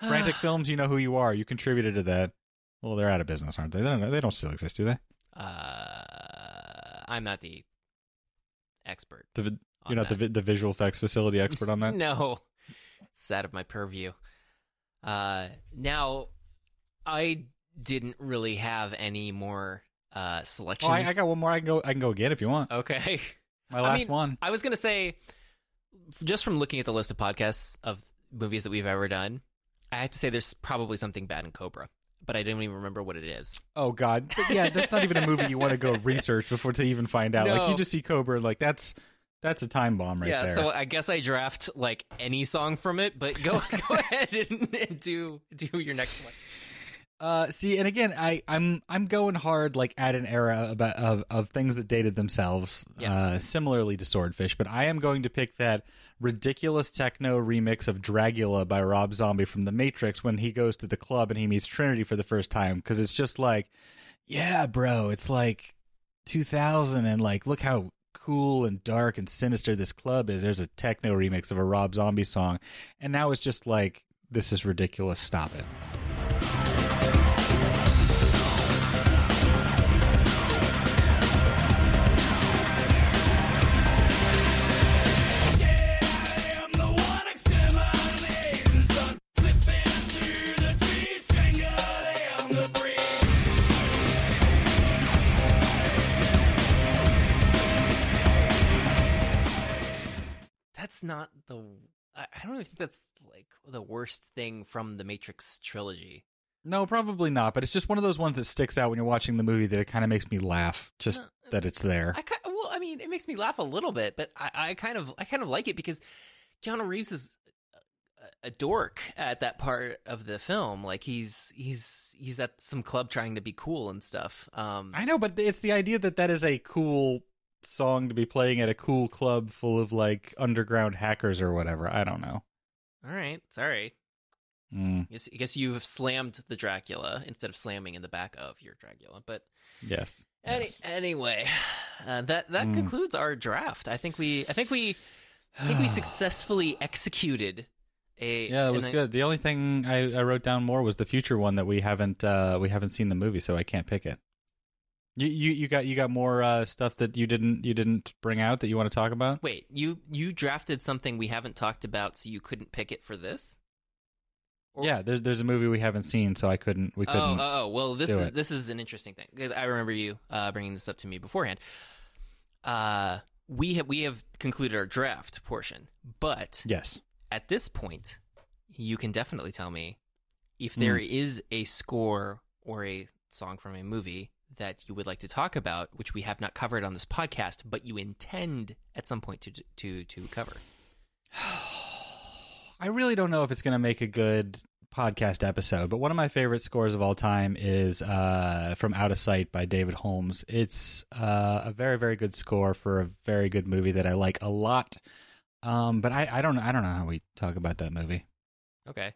Frantic Films, you know who you are. You contributed to that. Well, they're out of business, aren't they? They don't still exist, do they? I'm not the expert. You're not the visual effects facility expert on that? No. It's out of my purview. Now, I didn't really have any more selections. Oh, I got one more. I can go again if you want. Okay. My last one. I was going to say, just from looking at the list of podcasts of movies that we've ever done, I have to say there's probably something bad in Cobra, but I don't even remember what it is. Oh, God. But yeah, that's not even a movie you want to go research before to even find out. No. Like, you just see Cobra and, like, that's a time bomb right there. Yeah, so I guess I draft, like, any song from it, but go ahead and do your next one. See, and again, I'm going hard, like, at an era of things that dated themselves, yeah, similarly to Swordfish, but I am going to pick that ridiculous techno remix of Dragula by Rob Zombie from The Matrix when he goes to the club and he meets Trinity for the first time, because it's just like, yeah, bro, it's like 2000 and, like, look how cool and dark and sinister this club is. There's a techno remix of a Rob Zombie song, and now it's just like, this is ridiculous, stop it. Not the I don't even think that's like the worst thing from the Matrix trilogy. No, probably not, but it's just one of those ones that sticks out when you're watching the movie that it kind of makes me laugh just that it's there. It makes me laugh a little bit, but I kind of like it because Keanu Reeves is a dork at that part of the film. Like he's at some club trying to be cool and stuff. I know, but it's the idea that is a cool song to be playing at a cool club full of like underground hackers or whatever. I don't know. All right, sorry. I guess you have slammed the Dracula instead of slamming in the back of your Dracula, but yes. Anyway, that concludes our draft. I think we successfully executed a. Yeah, it was good. The only thing I wrote down more was the future one that we haven't seen the movie, so I can't pick it. You got more stuff that you didn't bring out that you want to talk about? Wait, you drafted something we haven't talked about, so you couldn't pick it for this? Or... Yeah, there's a movie we haven't seen, so we couldn't. Oh, well, this is an interesting thing because I remember you bringing this up to me beforehand. we have concluded our draft portion, but yes, at this point, you can definitely tell me if there is a score or a song from a movie that you would like to talk about, which we have not covered on this podcast, but you intend at some point to cover. I really don't know if it's going to make a good podcast episode, but one of my favorite scores of all time is from Out of Sight by David Holmes. It's a very, very good score for a very good movie that I like a lot. But I don't know how we talk about that movie. Okay.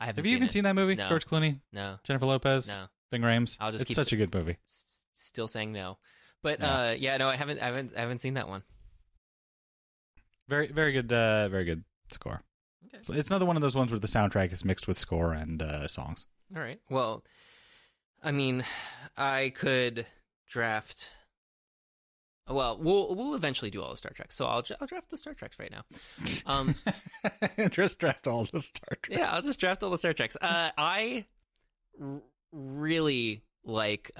I haven't. Have you even seen that movie? No. George Clooney? No. Jennifer Lopez? No. Ving Rhames? It's such a good movie. Still saying no. But no. I haven't seen that one. Very, very good. Very good score. Okay. So it's another one of those ones where the soundtrack is mixed with score and songs. All right. Well, I mean, I could draft. Well, we'll eventually do all the Star Treks, so I'll draft the Star Treks right now. Just draft all the Star Treks. Yeah, I'll just draft all the Star Treks. I really like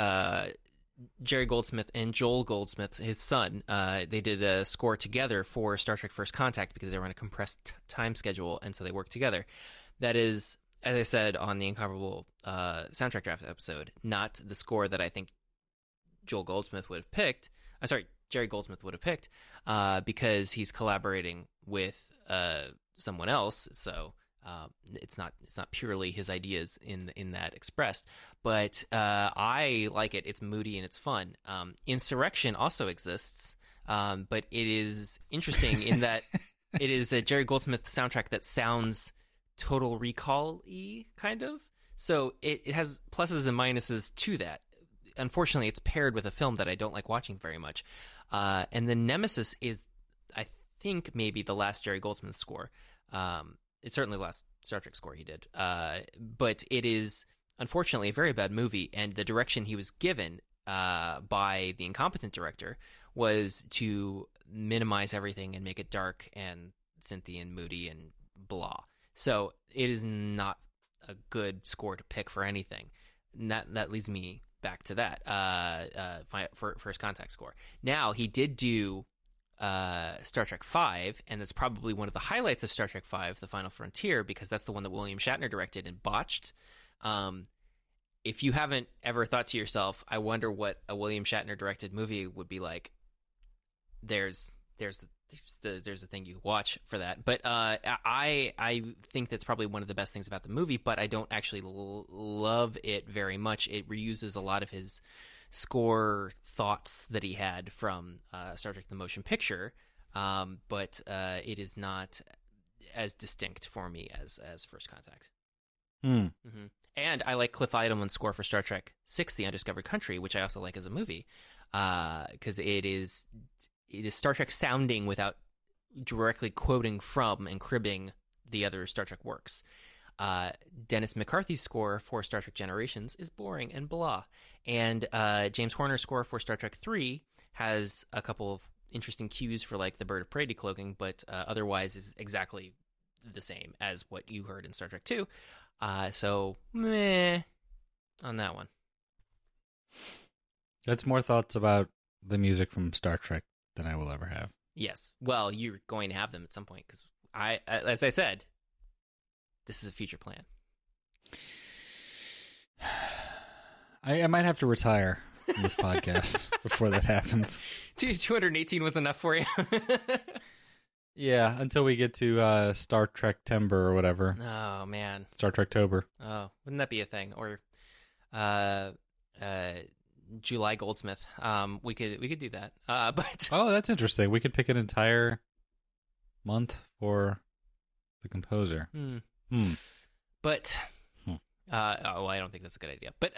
Jerry Goldsmith and Joel Goldsmith, his son. They did a score together for Star Trek First Contact because they were on a compressed time schedule, and so they worked together. That is, as I said on the Incomparable soundtrack draft episode, not the score that I think Joel Goldsmith would have picked. I'm sorry, Jerry Goldsmith would have picked because he's collaborating with someone else, so it's not purely his ideas in that expressed. But I like it. It's moody and it's fun. Insurrection also exists, but it is interesting in that it is a Jerry Goldsmith soundtrack that sounds Total Recall-y, kind of. So it has pluses and minuses to that. Unfortunately, it's paired with a film that I don't like watching very much. And then Nemesis is, I think, maybe the last Jerry Goldsmith score. It's certainly the last Star Trek score he did. But it is, unfortunately, a very bad movie. And the direction he was given by the incompetent director was to minimize everything and make it dark and synthy and moody and blah. So it is not a good score to pick for anything. And that leads me back to that for First Contact score. Now, he did do Star Trek V, and that's probably one of the highlights of Star Trek V, The Final Frontier, because that's the one that William Shatner directed and botched. If you haven't ever thought to yourself, I wonder what a William Shatner directed movie would be like, there's a thing you watch for that. But I think that's probably one of the best things about the movie, but I don't actually love it very much. It reuses a lot of his score thoughts that he had from Star Trek The Motion Picture, but it is not as distinct for me as First Contact. Mm-hmm. And I like Cliff Idleman's score for Star Trek VI, The Undiscovered Country, which I also like as a movie, because it is Star Trek sounding without directly quoting from and cribbing the other Star Trek works. Dennis McCarthy's score for Star Trek Generations is boring and blah. And James Horner's score for Star Trek III has a couple of interesting cues for, like, the Bird of Prey decloaking, but otherwise is exactly the same as what you heard in Star Trek II. So, meh on that one. That's more thoughts about the music from Star Trek than I will ever have. Yes. Well, you're going to have them at some point, because I, as I said, this is a future plan. I might have to retire from this podcast before that happens. 218 was enough for you? Yeah, until we get to Star Trek-tember or whatever. Oh, man. Star Trek-tober. Oh, wouldn't that be a thing? Or July Goldsmith. We could do that. But oh, that's interesting. We could pick an entire month for the composer. But well, I don't think that's a good idea. But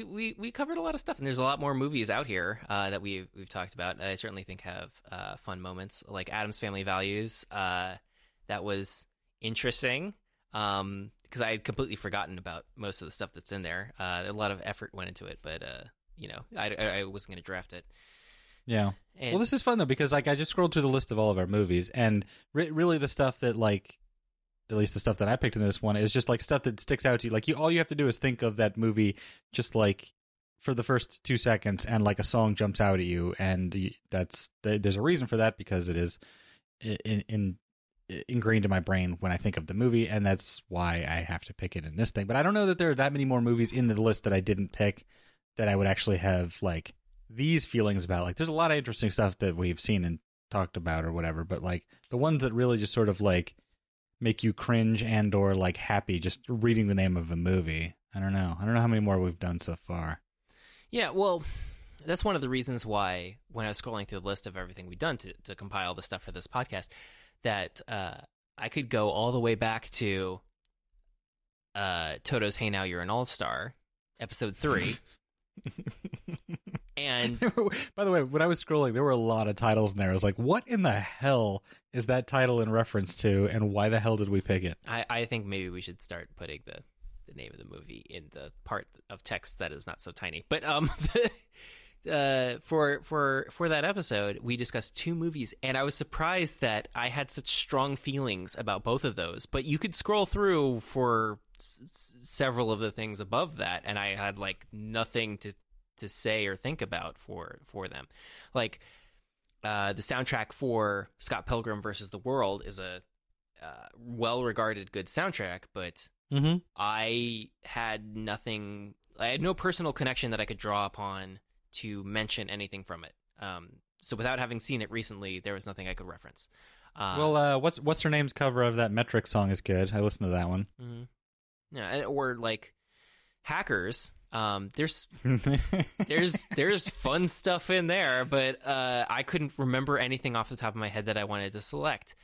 we covered a lot of stuff, and there's a lot more movies out here that we've talked about. I certainly think have fun moments, like Adam's Family Values. That was interesting. Because I had completely forgotten about most of the stuff that's in there. A lot of effort went into it, but I wasn't going to draft it. Yeah. And, well, this is fun though, because like I just scrolled through the list of all of our movies, and really the stuff that, like, at least the stuff that I picked in this one is just like stuff that sticks out to you. Like all you have to do is think of that movie, just like for the first 2 seconds and like a song jumps out at you, and that's, there's a reason for that, because it is ingrained in my brain when I think of the movie, and that's why I have to pick it in this thing. But I don't know that there are that many more movies in the list that I didn't pick that I would actually have like these feelings about. Like, there's a lot of interesting stuff that we've seen and talked about or whatever, but like the ones that really just sort of like make you cringe and or like happy just reading the name of a movie. I don't know how many more we've done so far. Yeah, well, that's one of the reasons why when I was scrolling through the list of everything we've done to compile the stuff for this podcast, that I could go all the way back to Toto's Hey Now You're an All-Star, episode 3. And by the way, when I was scrolling, there were a lot of titles in there. I was like, what in the hell is that title in reference to, and why the hell did we pick it? I think maybe we should start putting the name of the movie in the part of text that is not so tiny. But for that episode, we discussed 2 movies, and I was surprised that I had such strong feelings about both of those. But you could scroll through for several of the things above that, and I had like nothing to say or think about for them. Like the soundtrack for Scott Pilgrim versus the World is a well-regarded good soundtrack, but mm-hmm. I had no personal connection that I could draw upon to mention anything from it. So without having seen it recently, there was nothing I could reference. What's her name's cover of that Metric song is good. I listened to that one. Mm-hmm. Yeah, or like Hackers. There's fun stuff in there, but I couldn't remember anything off the top of my head that I wanted to select.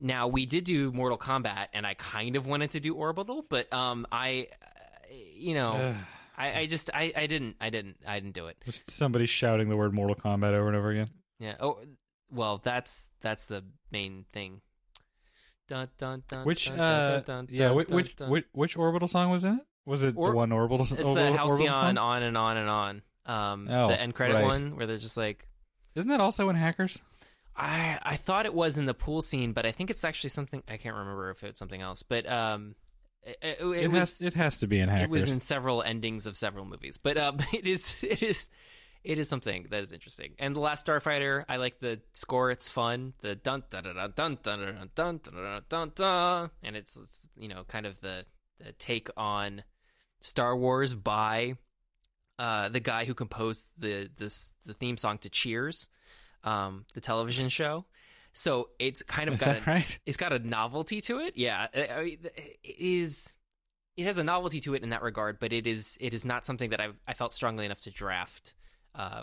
Now, we did do Mortal Kombat, and I kind of wanted to do Orbital, but I didn't do it. Just somebody shouting the word Mortal Kombat over and over again. Yeah. Oh, well, that's the main thing. Dun, dun, dun, which which Orbital song was in it? Was it the one Orbital? It's the Halcyon on and on and on. The end credit one where they're just like. Isn't that also in Hackers? I thought it was in the pool scene, but I think it's actually something I can't remember if it's something else. But it has to be in Hackers. It was in several endings of several movies, but it is something that is interesting. And The Last Starfighter, I like the score. It's fun. The dun dun dun dun dun dun dun dun dun, and it's kind of the take on Star Wars by the guy who composed the theme song to Cheers, the television show. So it's kind of it's got a novelty to it. Yeah, I mean, it has a novelty to it in that regard, but it is not something that I felt strongly enough to draft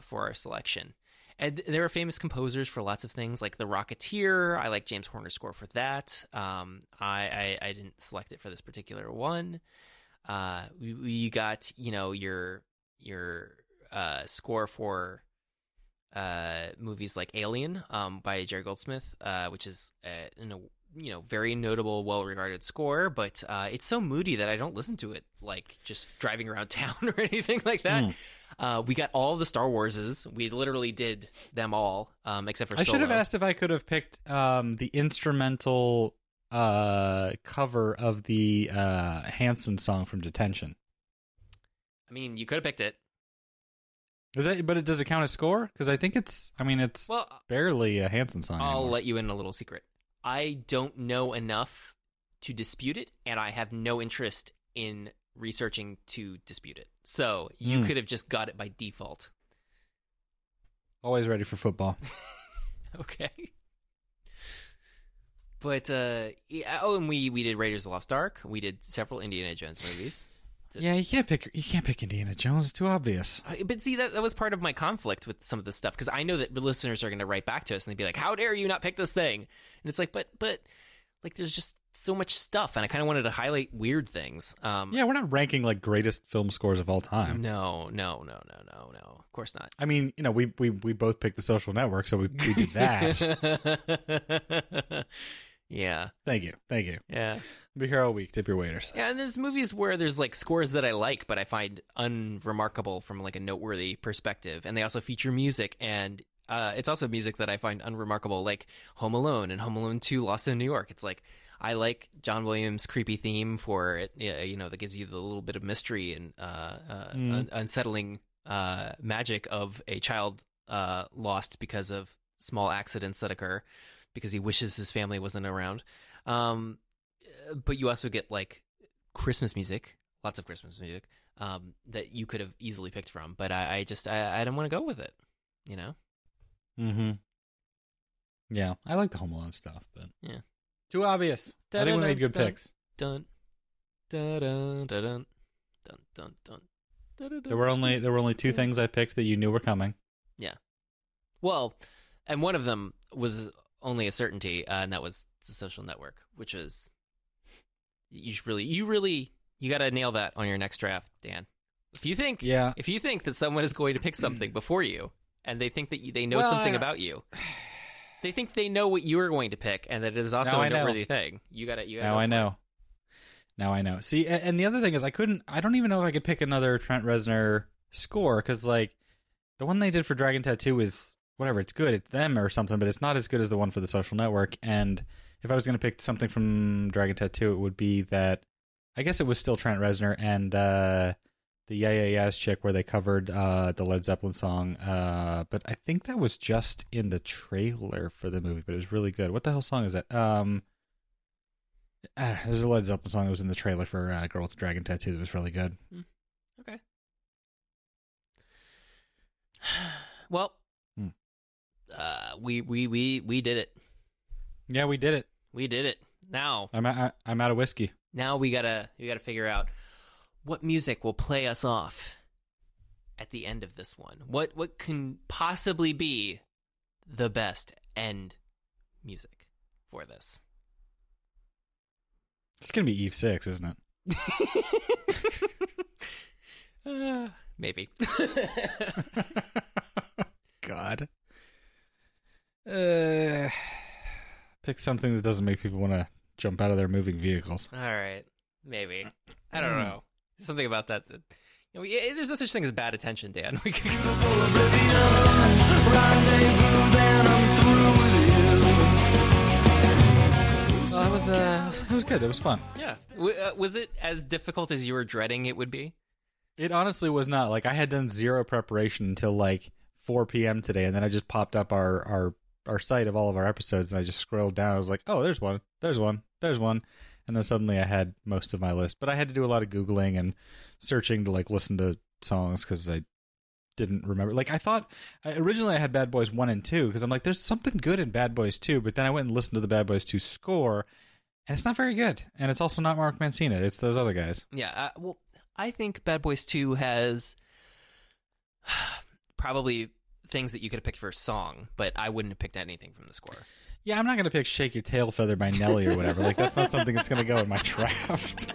for our selection. And there are famous composers for lots of things, like The Rocketeer. I like James Horner's score for that. I didn't select it for this particular one. You got your score for movies like Alien by Jerry Goldsmith, which is very notable, well-regarded score, but it's so moody that I don't listen to it like just driving around town or anything like that. We got all the Star Warses. We literally did them all, except for Solo. I should have asked if I could have picked the instrumental cover of the Hanson song from Detention. I mean, you could have picked it. Does it count as score? Because I think it's barely a Hanson song anymore. Let you in a little secret. I don't know enough to dispute it, and I have no interest in researching to dispute it. So you could have just got it by default. Always ready for football. Okay. But, and we did Raiders of the Lost Ark. We did several Indiana Jones movies. Yeah, you can't pick Indiana Jones. It's too obvious. But see, that was part of my conflict with some of this stuff, because I know that listeners are going to write back to us and they'd be like, "How dare you not pick this thing?" And it's like, but like, there's just so much stuff, and I kind of wanted to highlight weird things. We're not ranking like greatest film scores of all time. No. Of course not. I mean, we both picked The Social Network, so we did that. Yeah. Thank you. Yeah. I'll be here all week. Tip your waiters. Yeah, and there's movies where there's like scores that I like, but I find unremarkable from like a noteworthy perspective. And they also feature music, and it's also music that I find unremarkable, like Home Alone and Home Alone 2 Lost in New York. It's like, I like John Williams' creepy theme for it, that gives you the little bit of mystery and unsettling magic of a child lost because of small accidents that occur because he wishes his family wasn't around. But you also get like Christmas music, lots of Christmas music that you could have easily picked from. But I just didn't want to go with it, you know? Mm-hmm. Yeah, I like the Home Alone stuff, but yeah, too obvious. I think we made good picks. Dun dun dun dun dun dun dun. There were only two things I picked that you knew were coming. Yeah. Well, and one of them was only a certainty, and that was The Social Network, which is you got to nail that on your next draft, Dan. If you think that someone is going to pick something before you, and they think that they know something about you, they think they know what you are going to pick, and that it is also a noteworthy thing. You gotta now I know. Now I know. See, and the other thing is I don't even know if I could pick another Trent Reznor score, because, like, the one they did for Dragon Tattoo is, whatever, it's good, it's them or something, but it's not as good as the one for The Social Network, and if I was going to pick something from Dragon Tattoo, it would be that, I guess it was still Trent Reznor and the Yeah Yeah Yeahs chick where they covered the Led Zeppelin song, but I think that was just in the trailer for the movie, but it was really good. What the hell song is that? There's a Led Zeppelin song that was in the trailer for Girl with the Dragon Tattoo that was really good. Okay. Well, we did it. Yeah, we did it. We did it. Now I'm out of whiskey. Now we gotta figure out what music will play us off at the end of this one. What can possibly be the best end music for this? It's going to be Eve 6, isn't it? Maybe. God. Pick something that doesn't make people want to jump out of their moving vehicles. All right. Maybe. I don't know. Something about that, you know, there's no such thing as bad attention, Dan. We could That was good. That was fun. Yeah. Was it as difficult as you were dreading it would be? It honestly was not. Like, I had done zero preparation until like 4 p.m. today, and then I just popped up our site of all of our episodes, and I just scrolled down. I was like, oh, there's one. And then suddenly I had most of my list. But I had to do a lot of Googling and searching to like listen to songs because I didn't remember. Like, I thought originally I had Bad Boys 1 and 2 because I'm like, there's something good in Bad Boys 2. But then I went and listened to the Bad Boys 2 score, and it's not very good. And it's also not Mark Mancina. It's those other guys. Yeah. Well, I think Bad Boys 2 has probably things that you could have picked for a song, but I wouldn't have picked anything from the score. Yeah, I'm not going to pick Shake Your Tail Feather by Nelly or whatever. Like, that's not something that's going to go in my draft.